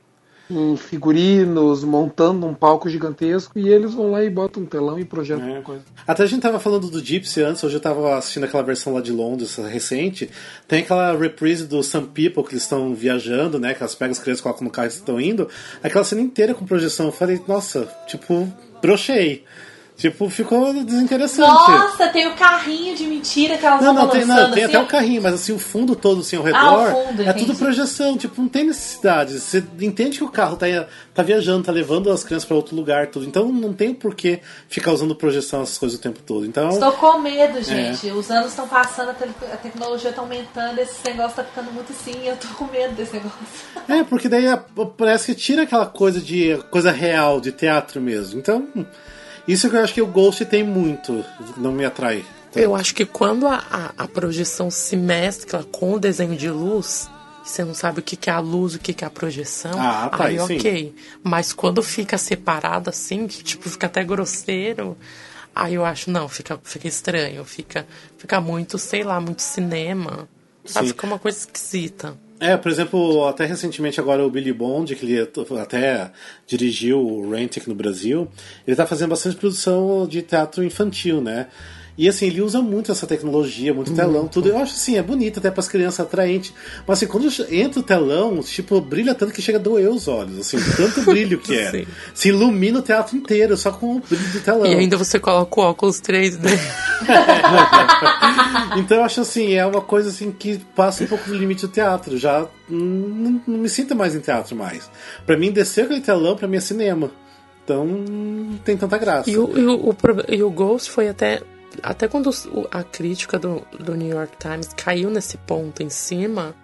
em figurinos, montando um palco gigantesco, e eles vão lá e botam um telão e projetam é. coisa. Até a gente tava falando do Gypsy antes, hoje eu tava assistindo aquela versão lá de Londres, recente, tem aquela reprise do Some People, que eles estão viajando, né, que elas pegam as crianças, colocam no carro e estão indo, aquela cena inteira com projeção, eu falei, nossa, tipo, brochei. Tipo, ficou desinteressante. Nossa, tem o carrinho de mentira que elas não, vão não, tem, não, tem assim. Até o carrinho, mas assim, o fundo todo, assim, ao redor, ah, fundo, é entendi. Tudo projeção, tipo, não tem necessidade. Você entende que o carro tá, tá viajando, tá levando as crianças pra outro lugar, tudo. Então não tem por que ficar usando projeção essas coisas o tempo todo. Então, estou com medo, gente. É. Os anos estão passando, a, te- a tecnologia tá aumentando, esse negócio tá ficando muito sim, eu tô com medo desse negócio. É, porque daí parece que tira aquela coisa de coisa real, de teatro mesmo. Então... Isso que eu acho que o Ghost tem muito, não me atrai. Tanto. Eu acho que quando a, a, a projeção se mescla com o desenho de luz, você não sabe o que, que é a luz, o que, que é a projeção, ah, tá, aí sim. ok. Mas quando fica separado assim, que tipo, fica até grosseiro, aí eu acho, não, fica, fica estranho, fica, fica muito, sei lá, muito cinema. Sabe? Fica uma coisa esquisita. É, por exemplo, até recentemente agora o Billy Bond, que ele até dirigiu o Rent aqui no Brasil, ele tá fazendo bastante produção de teatro infantil, né? E assim, ele usa muito essa tecnologia, muito telão, tudo. Eu acho assim, é bonito até pras crianças, atraente. Mas assim, quando entra o telão, tipo, brilha tanto que chega a doer os olhos, assim, tanto brilho que é. Sim. Se ilumina o teatro inteiro, só com o brilho do telão. E ainda você coloca o óculos três D. Então eu acho assim, é uma coisa assim que passa um pouco do limite do teatro. Já não, não me sinto mais em teatro mais. Pra mim, descer aquele telão, pra mim é cinema. Então, não tem tanta graça. E o, e o, o, e o Ghost foi até... Até quando a crítica do, do New York Times caiu nesse ponto em cima,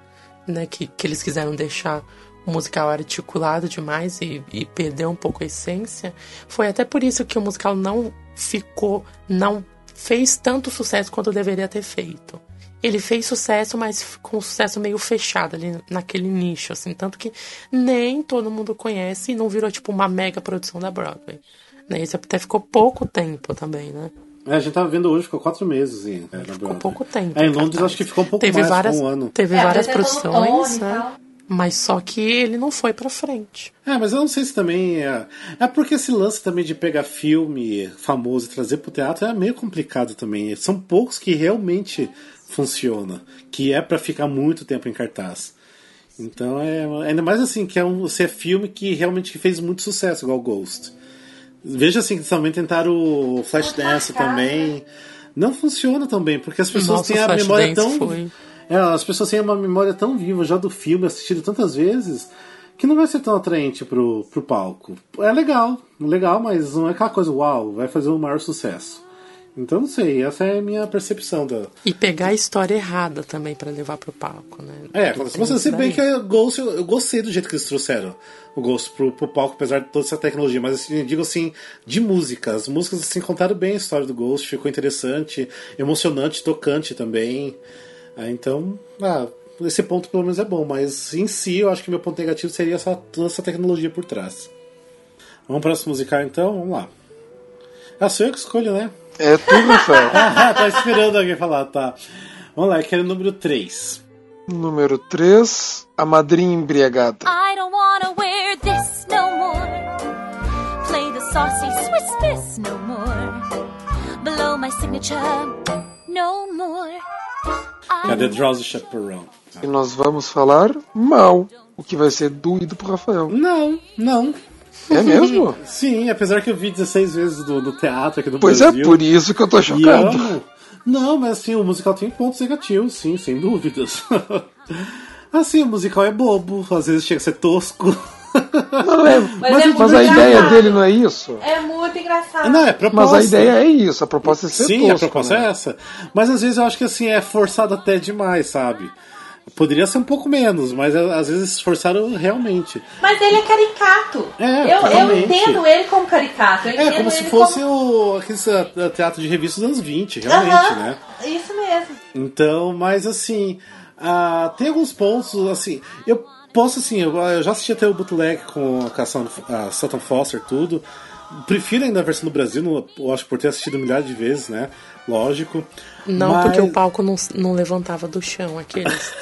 né, que, que eles quiseram deixar o musical articulado demais e, e perder um pouco a essência, foi até por isso que o musical não ficou, não fez tanto sucesso quanto deveria ter feito. Ele fez sucesso, mas com um sucesso meio fechado ali naquele nicho, assim, tanto que nem todo mundo conhece e não virou tipo uma mega produção da Broadway. Né? Isso até ficou pouco tempo também, né? É, a gente tava vendo hoje, ficou quatro meses. Hein, ficou pouco tempo. É, em Londres acho que ficou um pouco teve mais, várias, um ano. Teve é, várias produções, né? Mas só que ele não foi pra frente. É, mas eu não sei se também... É, é porque esse lance também de pegar filme famoso e trazer pro teatro é meio complicado também. São poucos que realmente funciona, que é pra ficar muito tempo em cartaz. Então, é ainda mais assim, que é um, se é filme que realmente fez muito sucesso, igual Ghost. Veja assim, que também tentaram o Flashdance também. Não funciona também, porque as pessoas Nossa, têm a memória tão... Foi. É, as pessoas têm uma memória tão viva já do filme, assistido tantas vezes, que não vai ser tão atraente pro, pro palco. É legal, legal, mas não é aquela coisa, uau, vai fazer o maior sucesso. Então, não sei, essa é a minha percepção da... E pegar a história errada também pra levar pro palco, né? É, porque você se bem que eu, Ghost, eu, eu gostei do jeito que eles trouxeram o Ghost pro, pro palco, apesar de toda essa tecnologia. Mas assim, eu digo assim, de música. As músicas assim, contaram bem a história do Ghost, ficou interessante, emocionante, tocante também. Ah, então, ah, esse ponto pelo menos é bom, mas em si eu acho que meu ponto negativo seria essa, toda essa tecnologia por trás. Vamos para o próximo musical então? Vamos lá. Ah, sou eu que escolho, né? É tudo, Rafael. Ah, tá esperando alguém falar, tá. Vamos lá, eu quero o número três. Número três, A Madrinha Embriagada. I don't wanna wear this no more. Play the saucy Swiss Miss no more. Blow my signature no more. Cadê Drowsy Chaperone? E nós vamos falar mal, o que vai ser doído pro Rafael. Não, não. É mesmo? Sim, apesar que eu vi dezesseis vezes do, do teatro aqui no pois Brasil. Pois é, por isso que eu tô chocado. Eu, não, mas assim, o musical tem pontos negativos, sim, sem dúvidas. Assim, o musical é bobo, às vezes chega a ser tosco. Não, é, mas mas, é mas a ideia dele não é isso? É muito engraçado. Não, é proposta. Mas a ideia é isso, a proposta é ser sim, tosco, a proposta né? é essa. Mas às vezes eu acho que assim, é forçado até demais, sabe? Poderia ser um pouco menos, mas às vezes forçaram realmente. Mas ele é caricato. É, eu, eu entendo ele como caricato. Eu é, como se fosse como... o aquele teatro de revista dos anos vinte, realmente, uhum, né? Isso mesmo. Então, mas assim, uh, tem alguns pontos, assim, eu posso, assim, eu, eu já assisti até o bootleg com a Cassano, a Sutton Foster, tudo. Prefiro ainda a versão do Brasil, no, eu acho, por ter assistido milhares de vezes, né? Lógico. Não, mas... porque o palco não, não levantava do chão aqueles.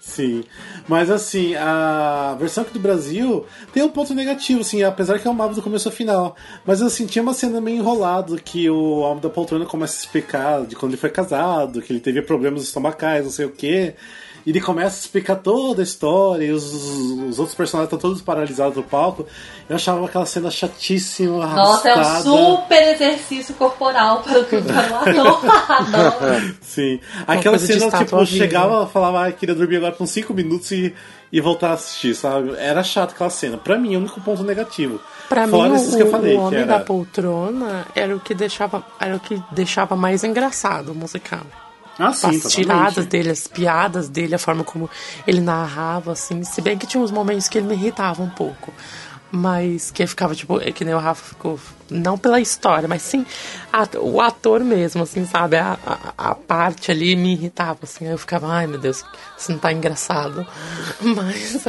Sim. Mas assim, a versão aqui do Brasil tem um ponto negativo, assim, apesar que eu amava do começo ao final. Mas assim, tinha uma cena meio enrolada que o homem da poltrona começa a explicar de quando ele foi casado, que ele teve problemas estomacais, não sei o quê. E ele começa a explicar toda a história, e os, os outros personagens estão todos paralisados no palco. Eu achava aquela cena chatíssima, arrastada. Nossa, é um super exercício corporal para o cantor. Sim. Aquela cena, tipo, eu chegava e falava, ah, queria dormir agora por cinco minutos e, e voltar a assistir, sabe? Era chato aquela cena. Pra mim, o único ponto negativo. Pra Fora mim, o, que eu falei, o Homem que era... da Poltrona era o, que deixava, era o que deixava mais engraçado o musical. Ah, sim, as tiradas totalmente. Dele, as piadas dele, a forma como ele narrava, assim. Se bem que tinha uns momentos que ele me irritava um pouco. Mas que ficava, tipo, que nem o Rafa ficou. Não pela história, mas sim a, o ator mesmo, assim, sabe? A, a, a parte ali me irritava, assim. Aí eu ficava, ai meu Deus, isso não tá engraçado. Mas,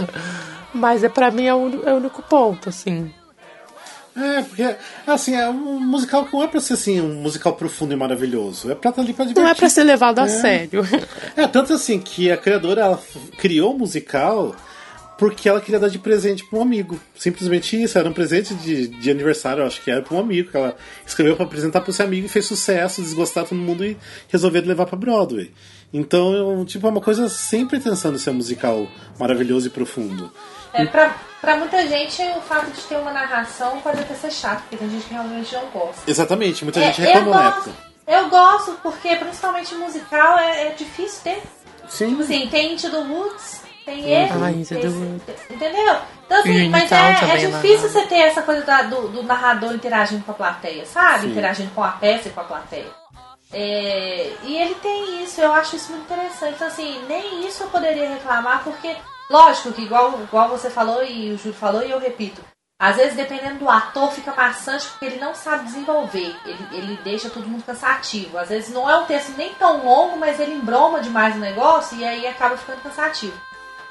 mas é, pra mim é o, é o único ponto, assim. É, porque, assim, é um musical que não é pra ser, assim, um musical profundo e maravilhoso. É pra estar ali pra divertir. Não é pra ser levado é. a sério. É, tanto assim, que a criadora, ela criou o musical porque ela queria dar de presente pra um amigo. Simplesmente isso, era um presente de, de aniversário, eu acho que era pra um amigo, que ela escreveu pra apresentar pro seu amigo e fez sucesso, desgostar todo mundo e resolveram levar pra Broadway. Então, eu, tipo, é uma coisa sempre pensando em ser um musical maravilhoso e profundo. É, pra, pra muita gente, o fato de ter uma narração pode até ser chato, porque tem gente que realmente não gosta. Exatamente, muita é, gente reclama na época. Eu gosto, porque principalmente musical é, é difícil ter. Sim. Tipo assim, tem Into the Woods, tem ele, ah, tem, tem, entendeu? Então assim, mas é, é difícil você ter essa coisa da, do, do narrador interagindo com a plateia, sabe? Sim. Interagindo com a peça e com a plateia. É, e ele tem isso, eu acho isso muito interessante. Então assim, nem isso eu poderia reclamar, porque... Lógico que igual, igual você falou e o Júlio falou e eu repito, às vezes dependendo do ator fica maçante porque ele não sabe desenvolver, ele, ele deixa todo mundo cansativo, às vezes não é um texto nem tão longo, mas ele embroma demais o negócio e aí acaba ficando cansativo,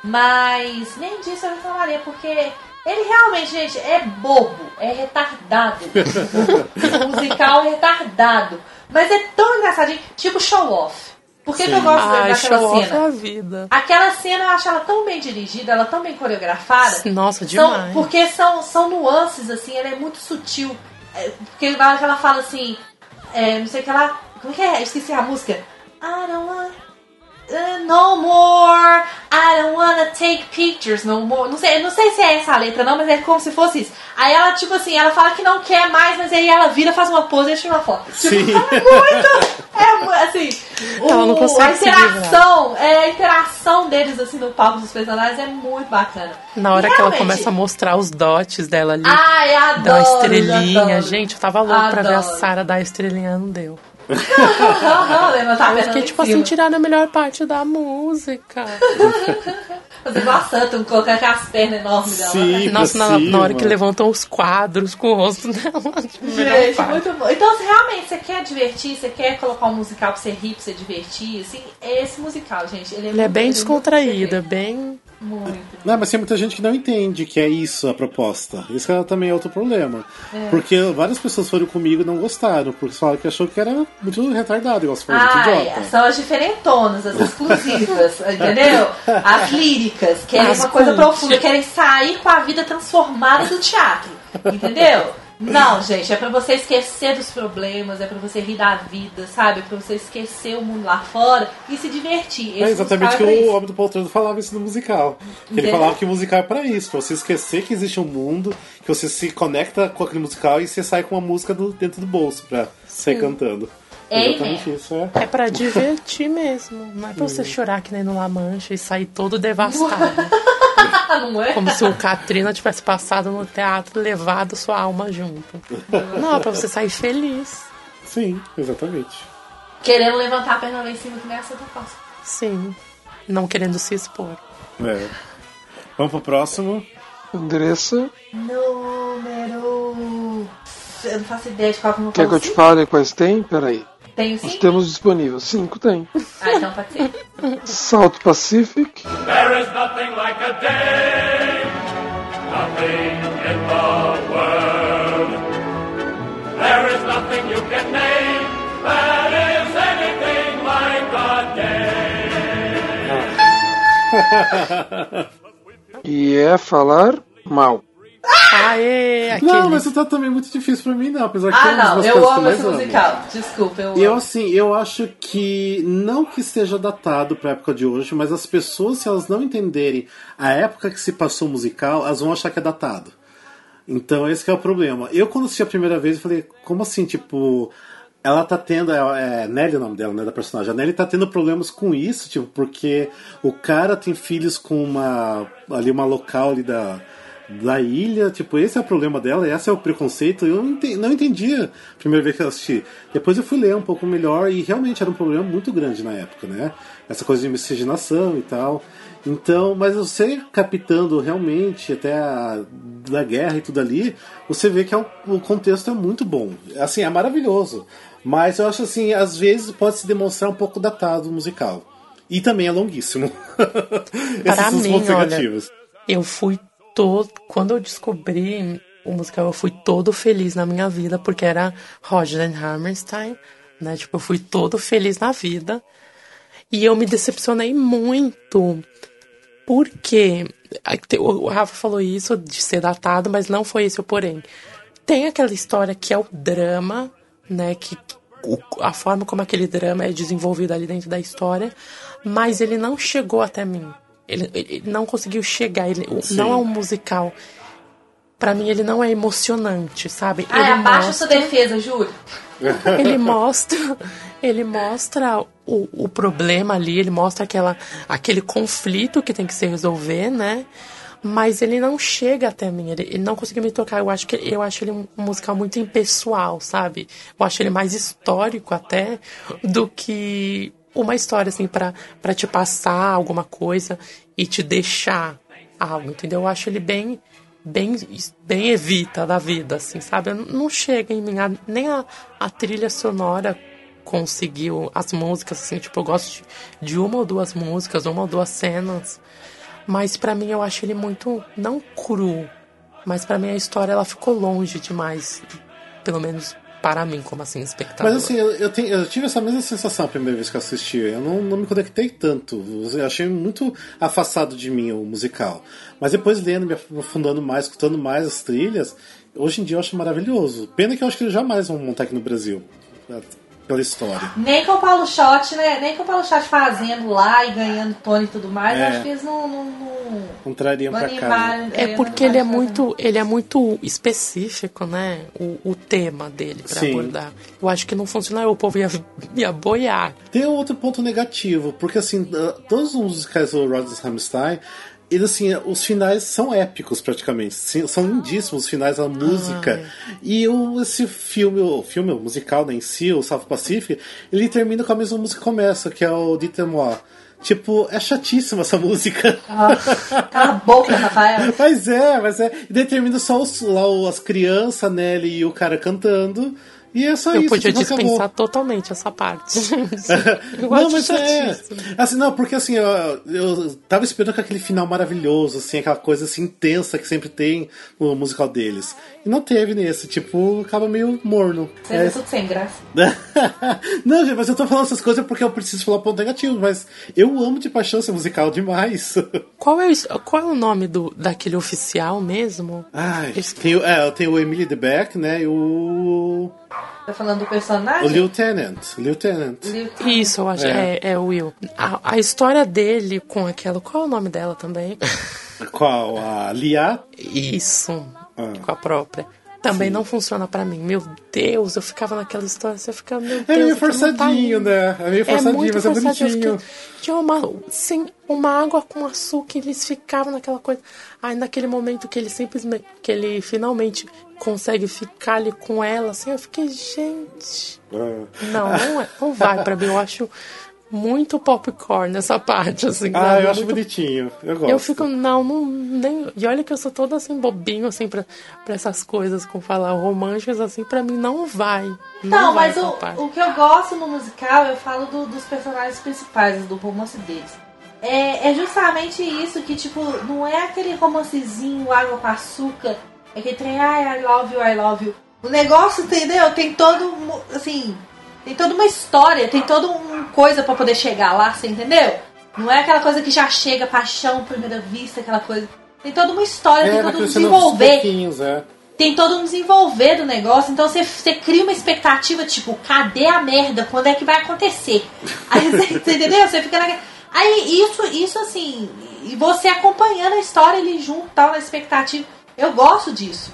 mas nem disso eu reclamaria, porque ele realmente, gente, é bobo, é retardado, o musical é retardado, mas é tão engraçadinho, tipo Show Off. Por que, que eu gosto Ai, daquela cena? A vida. Aquela cena eu acho ela tão bem dirigida, ela tão bem coreografada. Nossa, demais. São, porque são, são nuances, assim, ela é muito sutil. É, porque na hora que ela fala assim, é, não sei o que ela. Como que é? Esqueci a música. I don't want uh, no more. I don't wanna take pictures, no, não, sei, não sei se é essa a letra não, mas é como se fosse isso. Aí ela, tipo assim, ela fala que não quer mais, mas aí ela vira, faz uma pose e tira uma foto. Sim. Tipo, é muito, é assim, ela o, não consegue a interação, é, a interação deles, assim, no palco dos personagens é muito bacana. Na hora e que realmente... ela começa a mostrar os dotes dela ali, ai, adoro, dá uma estrelinha, adoro. Gente, eu tava louca pra ver a Sarah dar a estrelinha, não deu. Eu fiquei tipo assim, tiraram a melhor parte da música. Fazer bastante, colocar com as pernas enormes dela. Sim, nossa, na, na hora que levantam os quadros com o rosto dela. Gente, muito bom. Então, se realmente você quer divertir, você quer colocar um musical pra você rir, pra você divertir, assim, é esse musical, gente. Ele é, ele é bem descontraído, bem... Muito. Não, mas tem muita gente que não entende que é isso a proposta. Isso também é outro problema. É. Porque várias pessoas foram comigo e não gostaram, porque falaram que achou que era muito retardado, igual se fosse idiota. São as diferentonas, as exclusivas, entendeu? As líricas, querem as uma coisa cult. Profunda, querem sair com a vida transformada do teatro, entendeu? Não, gente, é pra você esquecer dos problemas, é pra você rir da vida, sabe? É pra você esquecer o mundo lá fora e se divertir. Esse é exatamente o que o Homem do Poltrona falava isso no musical. Ele falava que o musical é pra isso, pra você esquecer que existe um mundo, que você se conecta com aquele musical e você sai com uma música do, dentro do bolso pra sair cantando. É exatamente isso, é. É pra divertir mesmo, não é pra você chorar que nem no La Mancha e sair todo devastado. Não é? Como se o Katrina tivesse passado no teatro e levado sua alma junto. Não, é pra você sair feliz. Sim, exatamente. Querendo levantar a perna lá em cima que nem essa eu faço. Sim, não querendo se expor. É. Vamos pro próximo. Andressa. Número... Eu não faço ideia de qual que eu não faço. Quer que eu te fale quais tem? Peraí. Tem sim? Os temos disponíveis. Cinco tem. Ah, então pode ser. South Pacific. There is nothing like a day. Nothing in the world. There is nothing you can name that is anything like a day. E é falar mal. Aê, aquele... Não, mas tá também muito difícil pra mim, não. Apesar que ah, não, eu amo esse musical. Amo. Desculpa, eu amo. Eu, assim, eu acho que não que seja datado pra época de hoje, mas as pessoas, se elas não entenderem a época que se passou o musical, elas vão achar que é datado. Então, esse que é o problema. Eu, quando assisti a primeira vez, eu falei, como assim, tipo... Ela tá tendo, é Nelly o nome dela, né, da personagem, a Nelly tá tendo problemas com isso, tipo, porque o cara tem filhos com uma, ali, uma local ali da... da ilha, tipo, esse é o problema dela, esse é o preconceito, eu não entendi, não entendia a primeira vez que eu assisti. Depois eu fui ler um pouco melhor e realmente era um problema muito grande na época, né? Essa coisa de miscigenação e tal. Então, mas você captando realmente até a da guerra e tudo ali, você vê que é um, o contexto é muito bom. Assim, é maravilhoso. Mas eu acho assim, às vezes pode se demonstrar um pouco datado o musical. E também é longuíssimo. Esses são os pontos negativos. Eu fui Todo, quando eu descobri o musical, eu fui todo feliz na minha vida, porque era Rodgers and Hammerstein, né? Tipo, eu fui todo feliz na vida. E eu me decepcionei muito, porque o Rafa falou isso de ser datado, mas não foi esse o porém. Tem aquela história que é o drama, né? Que a forma como aquele drama é desenvolvido ali dentro da história, mas ele não chegou até mim. Ele, ele não conseguiu chegar, ele Sim. não é um musical. Pra mim, ele não é emocionante, sabe? Ah, ele abaixa mostra, sua defesa, juro. Ele mostra, ele mostra o, o problema ali, ele mostra aquela, aquele conflito que tem que se resolver, né? Mas ele não chega até mim, ele, ele não conseguiu me tocar. Eu acho, que, eu acho ele um musical muito impessoal, sabe? Eu acho ele mais histórico até do que... uma história, assim, pra, pra te passar alguma coisa e te deixar algo, entendeu? Eu acho ele bem, bem, bem Evita da vida, assim, sabe? Não chega em mim, nem a, a trilha sonora conseguiu, as músicas, assim, tipo, eu gosto de, de uma ou duas músicas, uma ou duas cenas, mas pra mim eu acho ele muito, não cru, mas pra mim a história, ela ficou longe demais, pelo menos... para mim, como assim, espectador. Mas assim, eu, eu, tenho, eu tive essa mesma sensação a primeira vez que eu assisti. Eu não, não me conectei tanto. Eu achei muito afastado de mim o musical. Mas depois lendo, me aprofundando mais, escutando mais as trilhas, hoje em dia eu acho maravilhoso. Pena que eu acho que eles jamais vão montar aqui no Brasil. pela história. Nem com o Paulo Schott, né? Nem com o Paulo Schott fazendo lá e ganhando Tony e tudo mais, é. acho que eles não... não, não... Não trariam pra cá. É porque ele é, muito, ele é muito específico, né? O, o tema dele pra Sim. abordar. Eu acho que não funcionaria, o povo ia, ia boiar. Tem outro ponto negativo, porque assim, todos os musicais do Rodgers Hammerstein, e assim, os finais são épicos praticamente, são lindíssimos os finais, a música. Ai. E o, esse filme, o filme o musical, né, em si, o South Pacific, ele termina com a mesma música que começa, que é o Dites-moi. Tipo, é chatíssima essa música. Ah, cala a boca, Rafael. Mas é, mas é. E daí termina só os, lá, as crianças, né, e o cara cantando. E é só eu isso. Eu podia dispensar acabou. totalmente essa parte. Eu não, mas é. Assim, não, porque assim, eu, eu tava esperando com aquele final maravilhoso, assim, aquela coisa assim, intensa que sempre tem no musical deles. E não teve nesse, tipo, acaba meio morno. Você é tudo sem graça. Não, gente, mas eu tô falando essas coisas porque eu preciso falar ponto negativo, mas eu amo de paixão esse musical demais. Qual é o, qual é o nome do, daquele oficial mesmo? Ai, Esse... tem, é, tem o Emily de Beck, né, e o... Tá falando do personagem? O Lieutenant. Lieutenant. Lieutenant. Isso, eu acho. É, é, é o Will. A, a história dele com aquela... Qual é o nome dela também? Qual? A Lia? Isso. Ah. Com a própria. Também Sim. não funciona pra mim. Meu Deus, eu ficava naquela história, você ficava... Meu Deus, é meio forçadinho, tá né? É meio forçadinho, é mas é bonitinho. Que é uma... Sim, uma água com açúcar, eles ficavam naquela coisa... Aí naquele momento que ele simplesmente... Que ele finalmente... consegue ficar ali com ela, assim, eu fiquei, gente... Não, não, é, não vai pra mim, eu acho muito popcorn nessa parte, assim. Ah, né? eu é acho muito... bonitinho, eu gosto. Eu fico, não, não, nem... E olha que eu sou toda, assim, bobinho, assim, pra, pra essas coisas, com falar romances, assim, pra mim não vai. Não, não vai mas o, o que eu gosto no musical, eu falo do, dos personagens principais, do romance deles. É, é justamente isso, que, tipo, não é aquele romancezinho, água com açúcar... É que tem, ai, I love you, I love you. O negócio, entendeu? Tem todo, assim, tem toda uma história, tem toda uma coisa pra poder chegar lá, você entendeu? Não é aquela coisa que já chega, paixão, primeira vista, aquela coisa. Tem toda uma história, é, tem todo um desenvolver. É. Tem todo um desenvolver do negócio, então você, você cria uma expectativa, tipo, cadê a merda? Quando é que vai acontecer? Aí, você entendeu? Você fica naquela... Aí, isso, isso, assim, e você acompanhando a história, ele junto, tal, na expectativa... Eu gosto disso,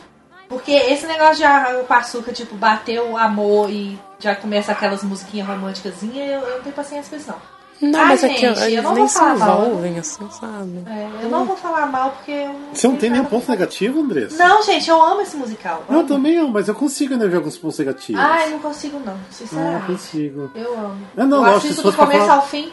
porque esse negócio de água com açúcar, tipo, bater o amor e já começa aquelas musiquinhas românticas, eu, eu não tenho paciência com isso, não. Não, ah, mas gente, é que eles eu não nem vou falar se envolvem, assim, sabe? É, eu hum. não vou falar mal, porque... Eu não Você não tem nenhum ponto negativo, Andressa? Não, gente, eu amo esse musical. Eu, eu também amo, mas eu consigo ainda ver alguns pontos negativos. Ah, eu não consigo, não, sinceramente. Não, eu consigo. Eu amo. Eu, não, eu não, acho isso do começo falar... ao fim...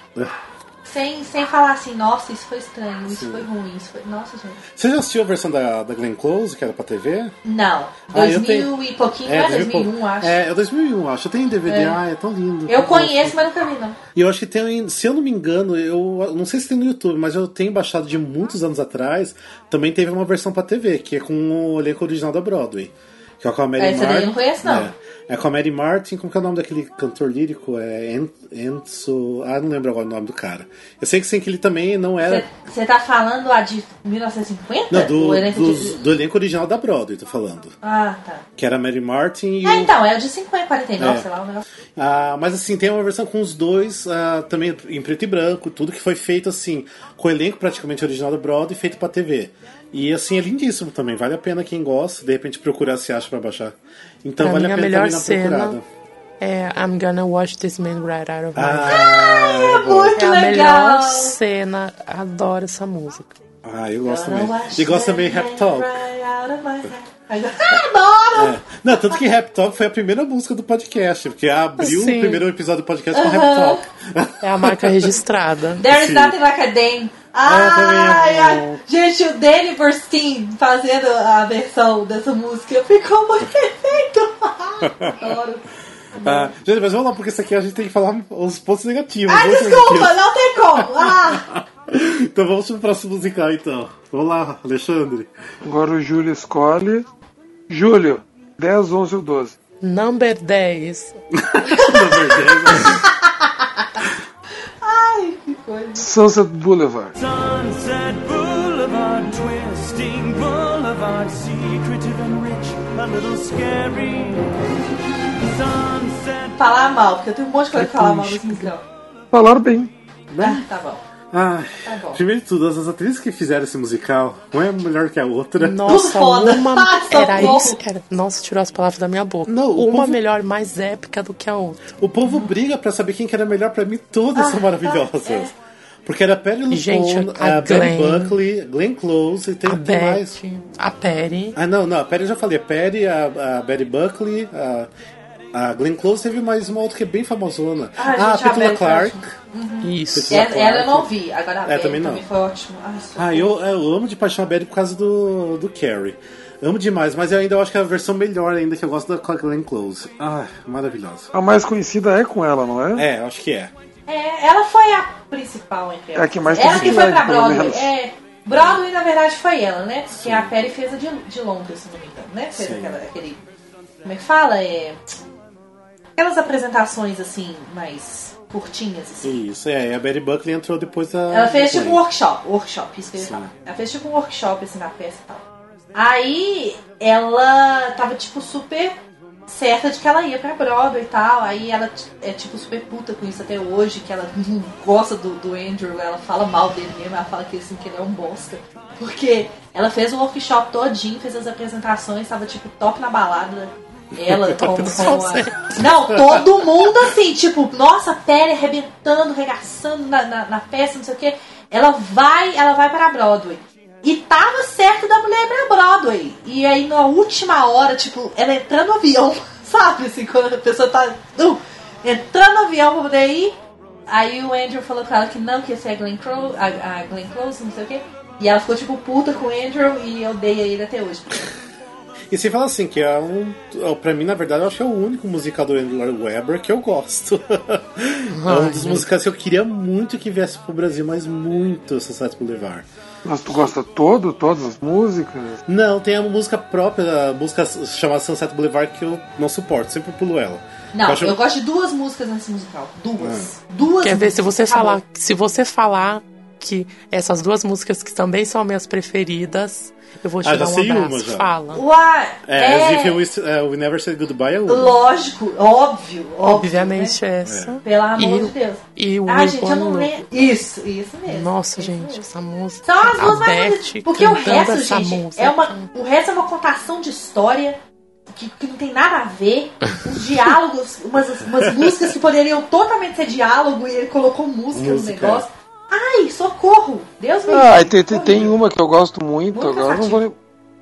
Sem, sem falar assim, nossa, isso foi estranho, isso Sim. foi ruim, isso foi... Nossa, gente. Você já assistiu a versão da, da Glenn Close, que era pra T V? Não. dois mil ah, tenho... e pouquinho, é, não é dois mil e um, acho. É, é dois mil e um, acho. Eu tenho em D V D, é. ah, é tão lindo. Eu conheço, mas nunca vi, não. E eu acho que tem, se eu não me engano, eu não sei se tem no YouTube, mas eu tenho baixado de muitos anos atrás, também teve uma versão pra T V, que é com o elenco original da Broadway. Que é com a Mary Martin. Essa daí eu não conheço, não. É. É com a Mary Martin, como que é o nome daquele cantor lírico? É Enzo... Ah, não lembro agora o nome do cara. Eu sei que sem que ele também não era... Você tá falando lá de mil novecentos e cinquenta? Não, do, do, elenco dos, de... do elenco original da Broadway, tô falando. Ah, tá. Que era a Mary Martin e Ah, o... então, era de cinquenta, quarenta e nove, é. sei lá. O negócio... ah, mas assim, tem uma versão com os dois, ah, também em preto e branco, tudo que foi feito assim, com o elenco praticamente original da Broadway, feito pra T V. E assim, é lindíssimo também, vale a pena quem gosta, de repente procurar se acha pra baixar. Então pra vale a pena melhor também na cena procurada. É I'm Gonna Watch This Man Right Out of My Life. Ah, é, é muito é legal! É a melhor cena, adoro essa música. Ah, eu gosto também. E gosto também de Rap Talk. Adoro! É. Não, tanto que Rap Talk foi a primeira música do podcast, porque abriu Sim. o primeiro episódio do podcast uh-huh. com Rap Talk. É a marca registrada. There is nothing like a dame. Ah, ai, ai, gente, o Danny Burstein fazendo a versão dessa música ficou muito perfeito. Adoro. Ah, gente, mas vamos lá, porque isso aqui a gente tem que falar os pontos negativos. Ah, desculpa, negativos. Não tem como. Ah. Então vamos pro próximo musical, então. Vamos lá, Alexandre. Agora o Júlio escolhe. Júlio, dez, onze ou doze? Number dez. Number dez. Sunset Boulevard. Sunset Boulevard. boulevard, twisting boulevard, secretive and rich, a little scary. Sunset. Falar mal, porque eu tenho um monte de coisa que falar mal nesse musical. Falaram bem, né? Ah, tá bom. Ai, tá, primeiro de tudo, as atrizes que fizeram esse musical, uma é melhor que a outra. Nossa, foda. Uma... Era isso, era... Nossa, tirou as palavras da minha boca. Não, uma povo... melhor, mais épica do que a outra. O povo uhum. briga pra saber quem que era melhor, pra mim todas ah, são maravilhosas. É. Porque era a Perry Lupone, a, a Glenn, Betty Buckley, Glenn Close, e tem Betty, mais. A Perry. Ah, não, não, a Perry eu já falei. A Perry, a, a Betty Buckley, a... A Glenn Close teve mais uma outra que é bem famosona. Ah, ah a Petula Clark. Uhum. Isso. Ela, Clark. Ela eu não vi. Agora a Betty é, também, também foi ótima. Ah, eu, eu amo de paixão a Betty por causa do, do Carrie. Amo demais, mas eu ainda acho que é a versão melhor ainda, que eu gosto da Glenn Close. Ah, maravilhosa. A mais conhecida é com ela, não é? É, acho que é. É, ela foi a principal, entre elas. É a que mais ela que foi pra Broadway. É, Broadway, na verdade, foi ela, né? Sim. Que a Perry fez a de, de Londres, se não me engano, né? Fez aquela, aquele... Como é que fala? É... Aquelas apresentações, assim, mais curtinhas, assim. Isso, é. A Betty Buckley entrou depois da... Ela fez tipo um workshop. Workshop, isso que eu ia falar. Ela fez tipo um workshop, assim, na peça e tal. Aí, ela tava, tipo, super certa de que ela ia pra Broadway e tal. Aí, ela é, tipo, super puta com isso até hoje, que ela não gosta do, do Andrew. Ela fala mal dele mesmo. Ela fala que, assim, que ele é um bosta. Porque ela fez o workshop todinho, fez as apresentações, tava, tipo, top na balada. Ela, como, como a... Não, todo mundo assim, tipo, nossa, pele arrebentando, regaçando na, na, na peça, não sei o que. Ela vai, ela vai para Broadway. E tava certo da mulher pra Broadway. E aí, na última hora, tipo, ela entrando no avião, sabe? Assim, quando a pessoa tá uh, entrando no avião pra poder ir. Aí o Andrew falou com ela que não, que ia ser a Glenn Close, a, a Glenn Close, não sei o que. E ela ficou, tipo, puta com o Andrew e odeia ele até hoje. E você fala assim, que é um... Pra mim, na verdade, eu acho que é o único musical do Andrew Lloyd Webber que eu gosto. Ai, é um dos musicais que eu queria muito que viesse pro Brasil, mas muito Sunset Boulevard. Mas tu gosta todo, todas as músicas? Não, tem a música própria, a música chamada Sunset Boulevard, que eu não suporto, sempre pulo ela. Não, eu, acho... eu gosto de duas músicas nesse musical. Duas. Ah. Duas. Quer ver, se você falar, se você falar que essas duas músicas que também são minhas preferidas... Eu vou te ah, dar um abraço, uma, fala. Uai, é, é... As if we, uh, we never said goodbye é uma. Lógico, óbvio, óbvio. Obviamente, né? Essa. É. Pelo amor e, de Deus. E o ah, gente, eu não lembro. Isso, isso mesmo. Nossa, isso gente, mesmo. Essa música. São as duas mais. Porque o resto, gente, música. é uma. O resto é uma contação de história que, que não tem nada a ver. Os diálogos, umas, umas músicas que poderiam totalmente ser diálogo e ele colocou música, música. no negócio. Ai, socorro! Deus me ah, livre! Tem, tem uma que eu gosto muito, agora não, vou,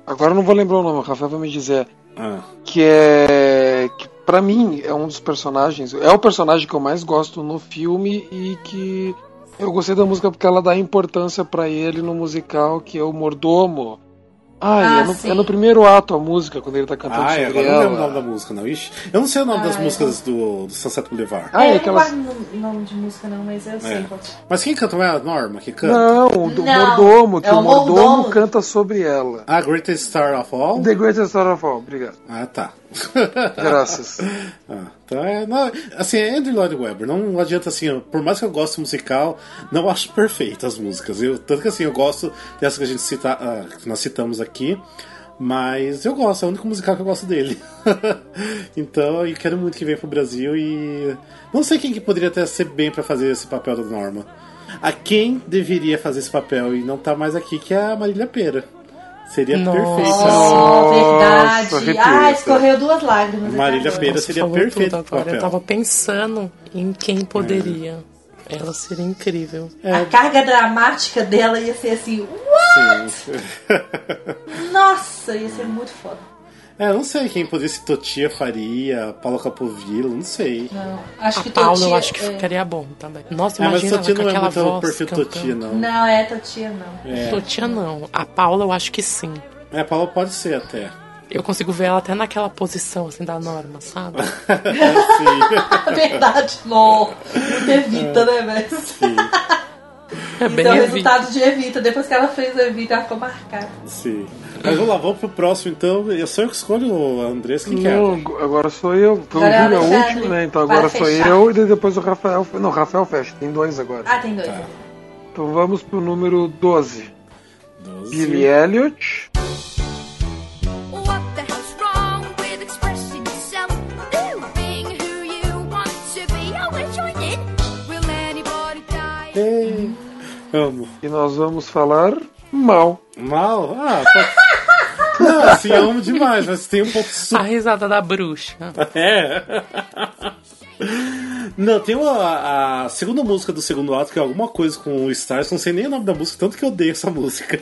agora não vou lembrar o nome, o Rafael vai me dizer. Ah. Que é. Que pra mim é um dos personagens. É o personagem que eu mais gosto no filme e que eu gostei da música porque ela dá importância pra ele no musical, que é o Mordomo. Ai, ah, é, no, é no primeiro ato a música, quando ele tá cantando ah, sobre ela. Ah, agora não lembro o nome da música, não. Ixi, eu não sei o nome ah, das é. músicas do, do Sunset Boulevard. Ah, é, é aquelas... não guardo o nome de música, não, mas eu é. sei. Qual... Mas quem canta? Não é a Norma que canta? Não, o não. Mordomo, que é o, o Mordomo, Mordomo canta sobre ela. Ah, Greatest Star of All? The Greatest Star of All, obrigado. Ah, tá. Graças. Ah, então é, não, assim, é Andrew Lloyd Webber. Não adianta assim, por mais que eu goste musical, não acho perfeito as músicas. Eu, tanto que assim, eu gosto dessas que a gente cita, ah, que nós citamos aqui, mas eu gosto, é o único musical que eu gosto dele. Então eu quero muito que venha pro Brasil e não sei quem que poderia até ser bem pra fazer esse papel da Norma. A quem deveria fazer esse papel e não tá mais aqui, que é a Marília Pera. Seria Nossa. perfeita. Nossa, verdade. Repita. Ah, escorreu duas lágrimas. Marília Pera seria perfeita. Eu tava pensando em quem poderia. É. Ela seria incrível. É. A carga dramática dela ia ser assim, what? Sim. Nossa, ia ser muito foda. É, eu não sei quem poderia ser. Totia faria, Paula Capovilla, não sei. Não, acho a que Paula Totia, eu acho que é. ficaria bom também. Nossa, imagina é, mas Totia ela, não é muito o perfil Totia, não. Não, é Totia, não. É. Totia, não. A Paula, eu acho que sim. É, a Paula pode ser até. Eu consigo ver ela até naquela posição, assim, da Norma, sabe? Sim. Verdade, não. Muito Evita, é. né, velho? Sim. É isso bem é o resultado Evita. de Evita. Depois que ela fez o Evita, ela ficou marcada. Sim. Mas vamos lá, vamos pro próximo então. Eu sou eu que escolho, Andrés, quem quer? Não, agora sou eu. Então o Júlio é o último, né? Então agora sou eu e depois o Rafael. Não, o Rafael fecha. Tem dois agora. Ah, tem dois. Tá. Então vamos pro número doze. doze. Billy Elliot. Ei, amo. E nós vamos falar mal. Mal? Ah, pode... Não, assim, eu amo demais, mas tem um pouco... A risada da bruxa. É. Não, tem uma, a segunda música do segundo ato, que é alguma coisa com o Stars, não sei nem o nome da música, tanto que eu odeio essa música.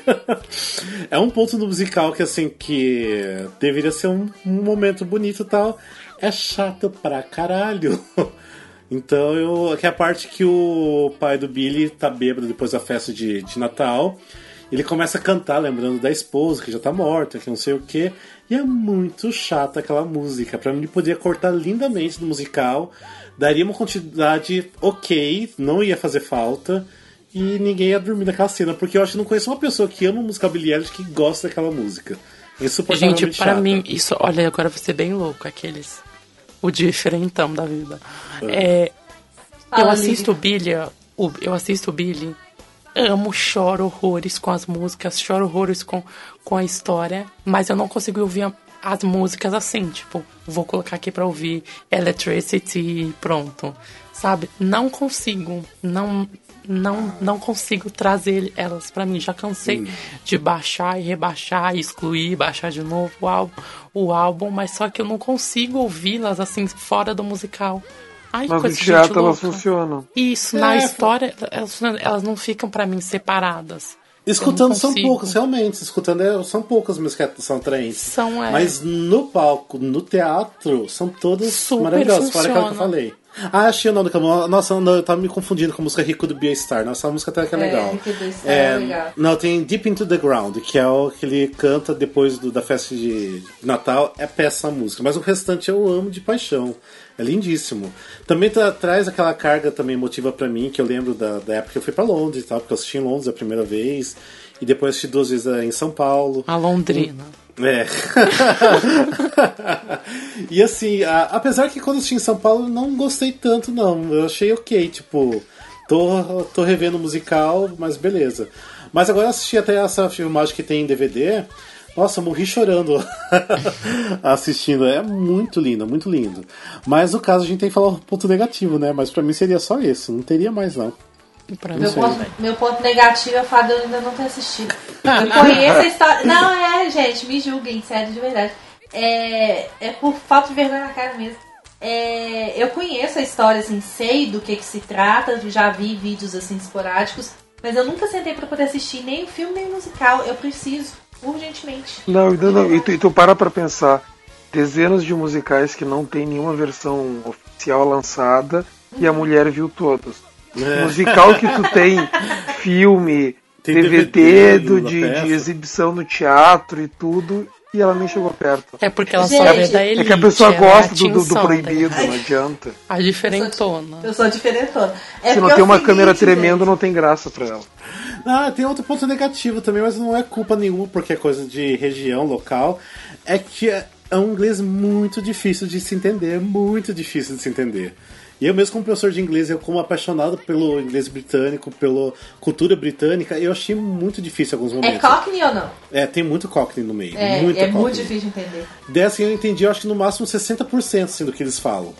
É um ponto do musical que, assim, que deveria ser um, um momento bonito e tal. É chato pra caralho. Então, eu, que é a parte que o pai do Billy tá bêbado depois da festa de, de Natal... Ele começa a cantar, lembrando da esposa, que já tá morta, que não sei o quê. E é muito chata aquela música. Pra mim, ele poderia cortar lindamente do musical. Daria uma quantidade ok, não ia fazer falta. E ninguém ia dormir naquela cena. Porque eu acho que não conheço uma pessoa que ama música Billie Eilish que gosta daquela música. Insuportavelmente chata. Gente, pra mim, isso... Olha, agora eu vou ser bem louco, aqueles... O diferentão da vida. É. É, eu assisto o Billie... Eu assisto o Billie... Amo, choro horrores com as músicas, choro horrores com, com a história, mas eu não consigo ouvir a, as músicas assim, tipo, vou colocar aqui pra ouvir Electricity e pronto, sabe? Não consigo, não, não, não consigo trazer elas pra mim, já cansei hum. de baixar e rebaixar, excluir, baixar de novo o álbum, o álbum, mas só que eu não consigo ouvi-las assim, fora do musical. Ai, mas coisa, o teatro gente, elas funcionam. Isso, é, na história elas, elas não ficam pra mim separadas. Escutando são poucas, realmente. Escutando são poucas músicas que são atraentes. São, é. Mas no palco, no teatro, são todas super maravilhosas. Funciona. Fora aquela que eu falei. Ah, achei o nome do caminho. Nossa, não, eu tava me confundindo com a música Rico do Beastar. Nossa, a música até que é legal. É, Rico do Beastar é, é legal. Não, tem Deep Into the Ground, que é o que ele canta depois do, da festa de Natal. É péssima música. Mas o restante eu amo de paixão. É lindíssimo. Também tra- traz aquela carga também emotiva pra mim, que eu lembro da, da época que eu fui pra Londres e tal, porque eu assisti em Londres a primeira vez, e depois assisti duas vezes em São Paulo. A Londrina. É. E assim, a, apesar que quando eu assisti em São Paulo, eu não gostei tanto, não. Eu achei ok, tipo, tô, tô revendo o musical, mas beleza. Mas agora eu assisti até essa filmagem que tem em D V D. Nossa, eu morri chorando assistindo. É muito lindo, muito lindo. Mas no caso a gente tem que falar um ponto negativo, né? Mas pra mim seria só esse, não teria mais não. Pra meu, ponto, meu ponto negativo é o fato de eu ainda não ter assistido. Eu conheço a história. Não, é, gente, me julguem, sério, de verdade. É, é por falta de vergonha na cara mesmo. É, eu conheço a história, assim, sei do que, que se trata, já vi vídeos assim esporádicos, mas eu nunca sentei pra poder assistir nem o filme nem o musical. Eu preciso. Urgentemente. Não, não, não. E tu, e tu para pra pensar. Dezenas de musicais que não tem nenhuma versão oficial lançada uhum. e a mulher viu todos. É. Musical que tu tem filme, tem D V D, D V D do, de, de exibição no teatro e tudo, e ela nem chegou perto. É porque ela gente, só vê da elite. É que a pessoa gosta do, do, do proibido, não adianta. A diferentona. Eu sou diferentona. É se não tem uma seguinte, câmera tremenda, gente. Não tem graça pra ela. Ah, tem outro ponto negativo também, mas não é culpa nenhuma, porque é coisa de região, local. É que é um inglês muito difícil de se entender, muito difícil de se entender. E eu mesmo como professor de inglês, eu como apaixonado pelo inglês britânico, pela cultura britânica, eu achei muito difícil alguns momentos. É Cockney ou não? É, tem muito Cockney no meio. É, muito é Cockney. Muito difícil de entender. Dessa eu entendi, eu acho que no máximo sessenta por cento assim, do que eles falam,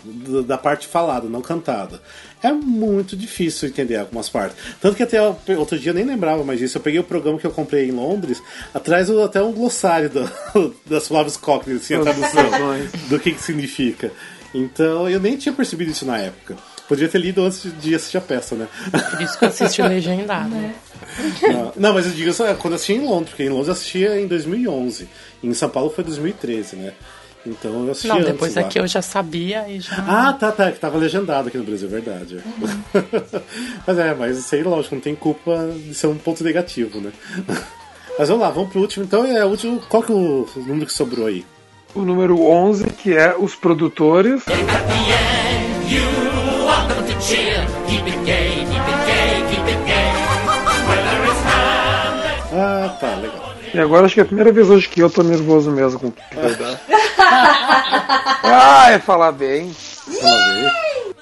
da parte falada, não cantada. É muito difícil entender algumas partes. Tanto que até outro dia eu nem lembrava mais disso. Eu peguei o programa que eu comprei em Londres, atrás até um glossário do, das palavras Cockney, assim, a tradução do que, que significa. Então, eu nem tinha percebido isso na época. Podia ter lido antes de assistir a peça, né? Por isso que eu assisti legendado. Né? Não, não, mas eu digo só quando eu assisti em Londres, porque em Londres eu assistia em dois mil e onze. E em São Paulo foi dois mil e treze, né? Então eu assisti não, antes. Não, depois aqui eu já sabia e já... Ah, tá, tá, que tava legendado aqui no Brasil, é verdade. Uhum. Mas é, mas sei, lógico, não tem culpa de ser um ponto negativo, né? Mas vamos lá, vamos pro último. Então, é o último, qual que é o número que sobrou aí? O número onze, que é os produtores. Ah, tá, legal. E agora acho que é a primeira vez hoje que eu tô nervoso mesmo com o que vai dar. Ah, é falar bem. Falar bem.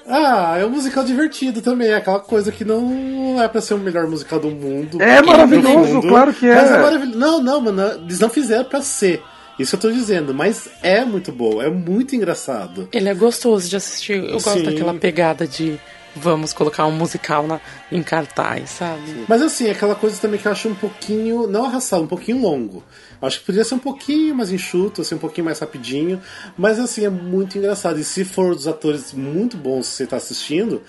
Ah, é um musical divertido também. É aquela coisa que não é pra ser o melhor musical do mundo. É maravilhoso, mundo, claro que é. Mas é maravilhoso. Não, não, mano. Eles não fizeram pra ser. Isso eu tô dizendo. Mas é muito bom. É muito engraçado. Ele é gostoso de assistir. Eu gosto Sim. daquela pegada de... Vamos colocar um musical na, em cartaz, sabe? Mas assim, aquela coisa também que eu acho um pouquinho... Não arrastado, um pouquinho longo. Acho que poderia ser um pouquinho mais enxuto, assim, um pouquinho mais rapidinho. Mas assim, é muito engraçado. E se for dos atores muito bons que você tá assistindo...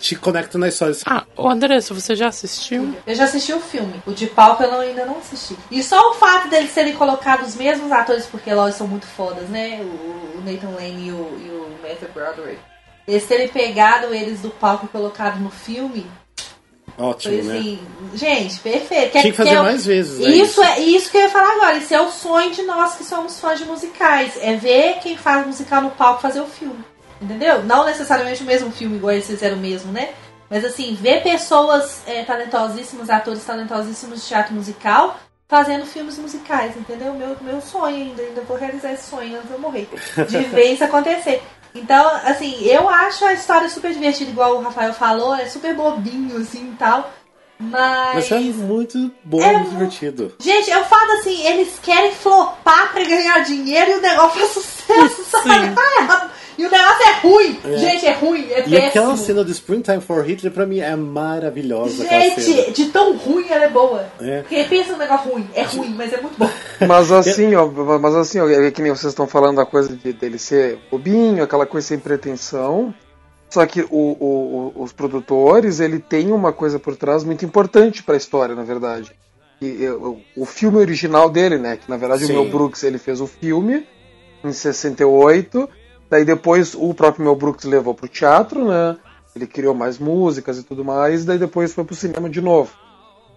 Te conecta na história. Ah, Andressa, você já assistiu? Eu já assisti o filme. O de palco eu não, ainda não assisti. E só o fato deles serem colocados os mesmos atores, porque lá eles são muito fodas, né? O, o Nathan Lane e o, e o Matthew Broderick. Eles terem pegado eles do palco e colocado no filme. Ótimo, foi assim, né? Gente, perfeito. Tinha que fazer é, mais vezes. É isso, isso. É, isso que eu ia falar agora. Esse é o sonho de nós que somos fãs de musicais. É ver quem faz musical no palco fazer o filme. Entendeu? Não necessariamente o mesmo filme, igual eles fizeram mesmo, né? Mas assim, ver pessoas é, talentosíssimas, atores talentosíssimos de teatro musical, fazendo filmes musicais, entendeu? Meu, meu sonho ainda, ainda vou realizar esse sonho antes de eu morrer. De ver isso acontecer. Então, assim, eu acho a história super divertida, igual o Rafael falou, é super bobinho, assim, e tal. Mas... Mas é muito bom, é muito divertido. Gente, eu falo assim, eles querem flopar pra ganhar dinheiro e o negócio faz sucesso, sabe? E o negócio é ruim. É. Gente, é ruim, é e péssimo. E aquela cena do Springtime for Hitler, pra mim, é maravilhosa. Gente, de tão ruim, ela é boa. É. Porque pensa num negócio ruim. É ruim, mas é muito bom. Mas assim, ó, mas assim, ó, é que nem vocês estão falando da coisa de, dele ser bobinho, aquela coisa sem pretensão. Só que o, o, os produtores, ele tem uma coisa por trás muito importante pra história, na verdade. E, o, o filme original dele, né? Que, na verdade, Sim. o Mel Brooks, ele fez o filme em sessenta e oito... Daí depois o próprio Mel Brooks levou pro teatro, né? Ele criou mais músicas e tudo mais. Daí depois foi pro cinema de novo.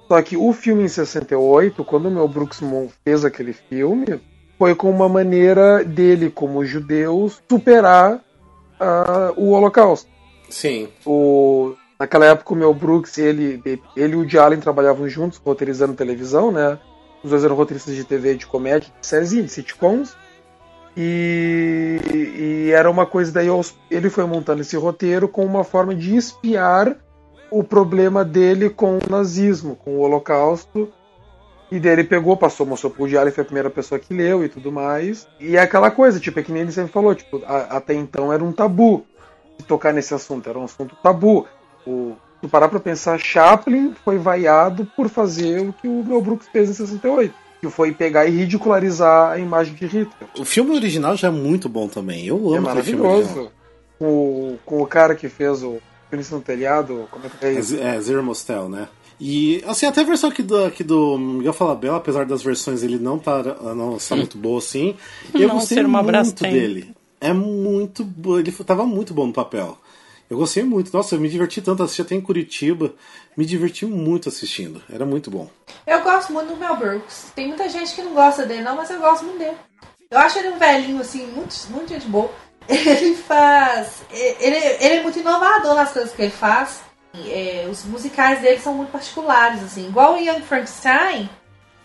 Só que o filme em sessenta e oito, quando o Mel Brooks fez aquele filme, foi com uma maneira dele, como judeu, superar uh, o Holocausto. Sim. O, naquela época o Mel Brooks, ele, ele e o Woody Allen trabalhavam juntos, roteirizando televisão, né? Os dois eram roteiristas de T V, de comédia, de sériezinha, de sitcoms. E, e era uma coisa, daí ele foi montando esse roteiro com uma forma de espiar o problema dele com o nazismo, com o Holocausto. E daí ele pegou, passou, mostrou pro Woody Allen, foi a primeira pessoa que leu e tudo mais. E é aquela coisa, tipo, é que nem ele sempre falou, tipo, a, até então era um tabu de tocar nesse assunto, era um assunto tabu. O, se parar pra pensar, Chaplin foi vaiado por fazer o que o Mel Brooks fez em sessenta e oito. Que foi pegar e ridicularizar a imagem de Hitler. O filme original já é muito bom também. Eu amo é maravilhoso. O filme com, com o cara que fez o Feliz no Telhado, como é que é isso? É, é Zero Mostel, né? E, assim, até a versão aqui do, aqui do Miguel Falabella, apesar das versões ele não tá, não tá muito boa assim, eu não, gostei muito abraço, dele. É muito bom, ele tava muito bom no papel. Eu gostei muito. Nossa, eu me diverti tanto. Assisti até em Curitiba. Me diverti muito assistindo. Era muito bom. Eu gosto muito do Mel Brooks. Tem muita gente que não gosta dele, não, mas eu gosto muito dele. Eu acho ele um velhinho, assim, muito, muito gente boa. Ele faz... Ele, ele é muito inovador nas coisas que ele faz. É, os musicais dele são muito particulares, assim. Igual o Young Frankenstein,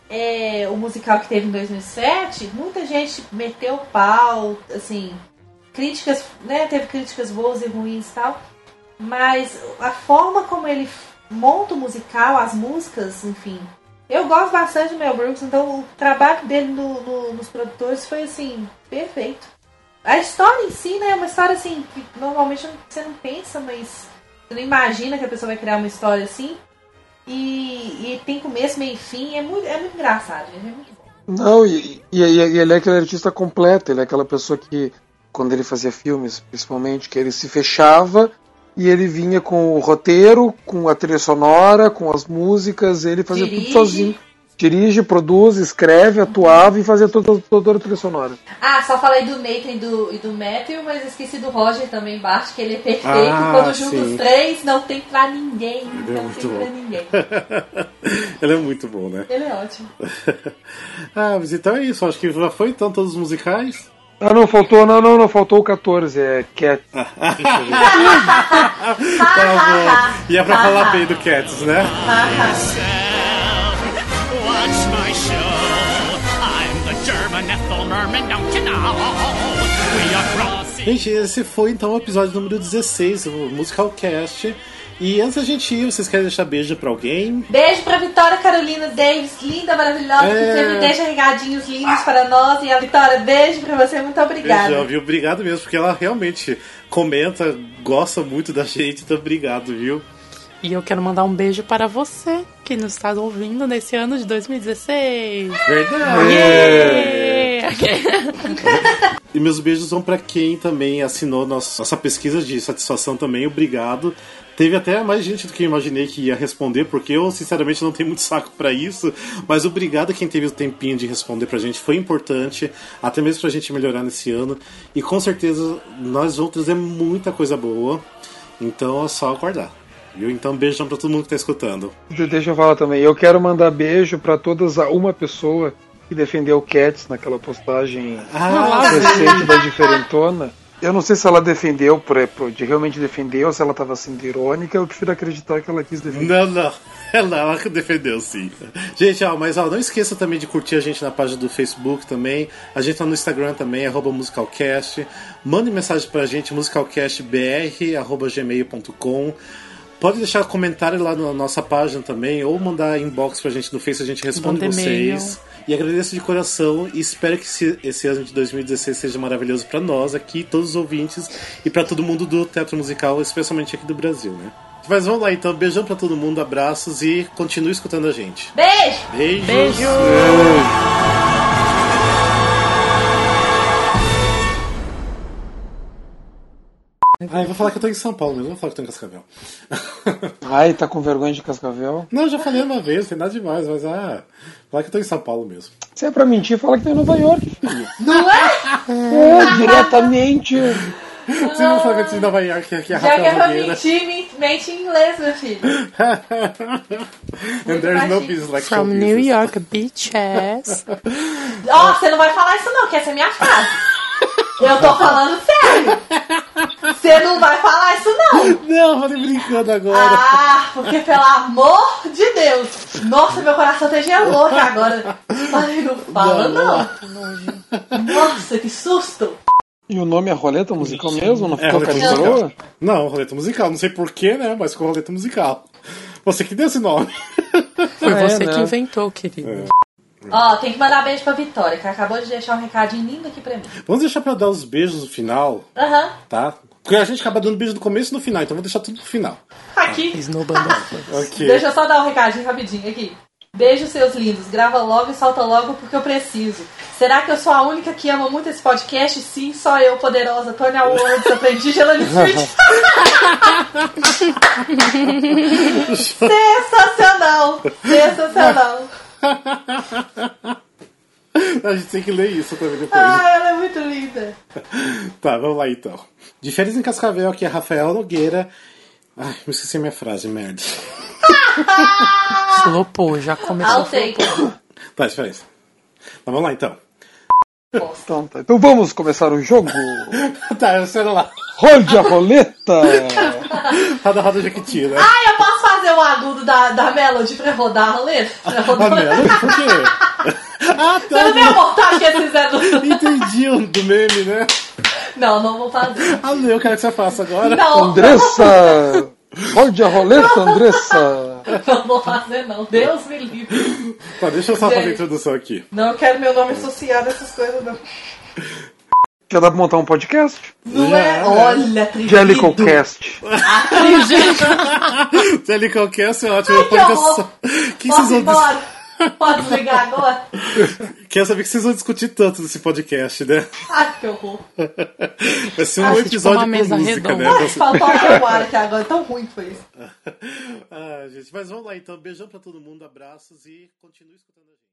é, o musical que teve em dois mil e sete, muita gente meteu o pau, assim... Críticas, né? Teve críticas boas e ruins e tal, mas a forma como ele monta o musical, as músicas, enfim. Eu gosto bastante do Mel Brooks, então o trabalho dele no, no, nos produtores foi, assim, perfeito. A história em si, né? É uma história, assim, que normalmente você não pensa, mas você não imagina que a pessoa vai criar uma história assim. E, e tem começo, meio e fim. É muito, é muito engraçado, gente. É muito bom. Não, e, e, e ele é aquele artista completo, ele é aquela pessoa que... Quando ele fazia filmes, principalmente, que ele se fechava e ele vinha com o roteiro, com a trilha sonora, com as músicas, ele fazia Dirige. tudo sozinho. Dirige, produz, escreve, atuava e fazia toda, toda a trilha sonora. Ah, só falei do Nathan e do, e do Matthew, mas esqueci do Roger também, embaixo, que ele é perfeito. Ah, quando junta os três, não tem pra ninguém. Ele não é tem bom. pra ninguém. Ele é muito bom, né? Ele é ótimo. Ah, mas então é isso. Acho que já foi, então, todos os musicais. Ah, não, faltou, não, não, não, faltou o quatorze, é Cats. Tá bom. E é pra falar bem do Cats, né? Gente, esse foi então o episódio número dezesseis, o Musical Cast. E antes da gente ir, vocês querem deixar beijo pra alguém? Beijo pra Vitória Carolina Davis, linda, maravilhosa, é... que sempre deixa regadinhos lindos ah. para nós. E a Vitória, beijo pra você, muito obrigada. Beijão, viu? Obrigado mesmo, porque ela realmente comenta, gosta muito da gente, então obrigado, viu? E eu quero mandar um beijo para você, que nos está ouvindo nesse ano de dois mil e dezesseis. Verdade! Yeah. Yeah. E meus beijos vão para quem também assinou nossa, nossa pesquisa de satisfação também, obrigado. Teve até mais gente do que eu imaginei que ia responder, porque eu, sinceramente, não tenho muito saco pra isso. Mas obrigado a quem teve o tempinho de responder pra gente. Foi importante, até mesmo pra gente melhorar nesse ano. E com certeza, nós vamos trazer muita coisa boa. Então é só aguardar. Viu? Então, beijão pra todo mundo que tá escutando. Deixa eu falar também. Eu quero mandar beijo pra todas a uma pessoa que defendeu o Cats naquela postagem ah, recente da Diferentona. Eu não sei se ela defendeu pra, pra, de realmente defender ou se ela estava sendo irônica. Eu prefiro acreditar que ela quis defender. Não, não. Ela, ela defendeu, sim. Gente, ó, mas ó, não esqueça também de curtir a gente na página do Facebook também. A gente tá no Instagram também, arroba musicalcast. Mande mensagem pra gente, musicalcastbr, arroba gmail ponto com. Pode deixar comentário lá na nossa página também, ou mandar inbox pra gente no Face, a gente responde vocês. E agradeço de coração e espero que esse ano de dois mil e dezesseis seja maravilhoso pra nós aqui, todos os ouvintes, e pra todo mundo do teatro musical, especialmente aqui do Brasil, né? Mas vamos lá então, beijão pra todo mundo, abraços e continue escutando a gente. Beijo! Beijos! Beijo! Beijo! Ah, eu vou falar que eu tô em São Paulo, mas eu não vou falar que eu tô em Cascavel. Ai, tá com vergonha de Cascavel? Não, eu já falei uma vez, não tem nada demais, mas ah, falar que eu tô em São Paulo mesmo. Se é pra mentir, fala que tá em Nova York, filho. Não é? É, diretamente. Você não fala que eu tô em Nova York, aqui é a Rafael Nogueira. Já que é pra mentir, mente em inglês, meu filho. And there's no business like From business. New York, bitch ass. Ó, oh, você não vai falar isso não, que essa é minha frase. Eu tô falando sério. Você não vai falar isso, não. Não, falei brincando agora. Ah, porque pelo amor de Deus. Nossa, meu coração até gelou aqui agora. Mas não fala, não. não. Nossa, que susto. E o nome é Roleta Musical mesmo? Não ficou é, carinhoso? Não, Roleta Musical. Não sei porquê, né? Mas ficou Roleta Musical. Você que deu esse nome. Foi é, você né? que inventou, querido. É. Ó, oh, tem que mandar beijo pra Vitória, que acabou de deixar um recadinho lindo aqui pra mim. Vamos deixar pra dar os beijos no final. Aham. Uhum. Tá? Porque a gente acaba dando beijo no começo e no final, então vou deixar tudo pro final. Aqui. Ah, okay. Deixa eu só dar um recadinho rapidinho aqui. Beijo, seus lindos. Grava logo e solta logo porque eu preciso. Será que eu sou a única que ama muito esse podcast? Sim, só eu, poderosa. Tônia Awards, aprendi Gelane Street. Sensacional. Sensacional. A gente tem que ler isso também depois. Ah, ela é muito linda. Tá, vamos lá então. De férias em Cascavel, aqui é Rafael Nogueira. Ai, me esqueci minha frase, merda. Slopou, já começou. Tá, espera aí. Mas vamos lá então. Então, tá. Então vamos começar o jogo. Tá, é o celular. Rode a roleta. Roda, roda, Jequiti, né? Ai, eu posso fazer o agudo da, da Melody pra rodar a roleta? Pra rodar a Melody? Por quê? Ah, tá. Você não viu a montagem que eles fizeram? Entendi o do meme, né? Não, não vou fazer. Ah, meu, eu quero que você faça agora. Não. Andressa! Rode a roleta, Andressa! Não vou fazer, não. Deus me livre. Tá, deixa eu só fazer a introdução aqui. Não quero meu nome associado a essas coisas, não. Já dá pra montar um podcast? Não é? Olha, atrevido. Jellicocast. Atrevido. Jellicocast é ótimo. Ai, que horror. Que Pode vocês ir vão... embora. Pode ligar agora. Quero saber que vocês vão discutir tanto desse podcast, né? Ai, que horror. Vai ser um ah, episódio tipo com música, redonda. Né? Ai, faltou o ar aqui agora. Tão ruim foi isso. Ah, gente, mas vamos lá, então. Beijão pra todo mundo, abraços e continue escutando a gente.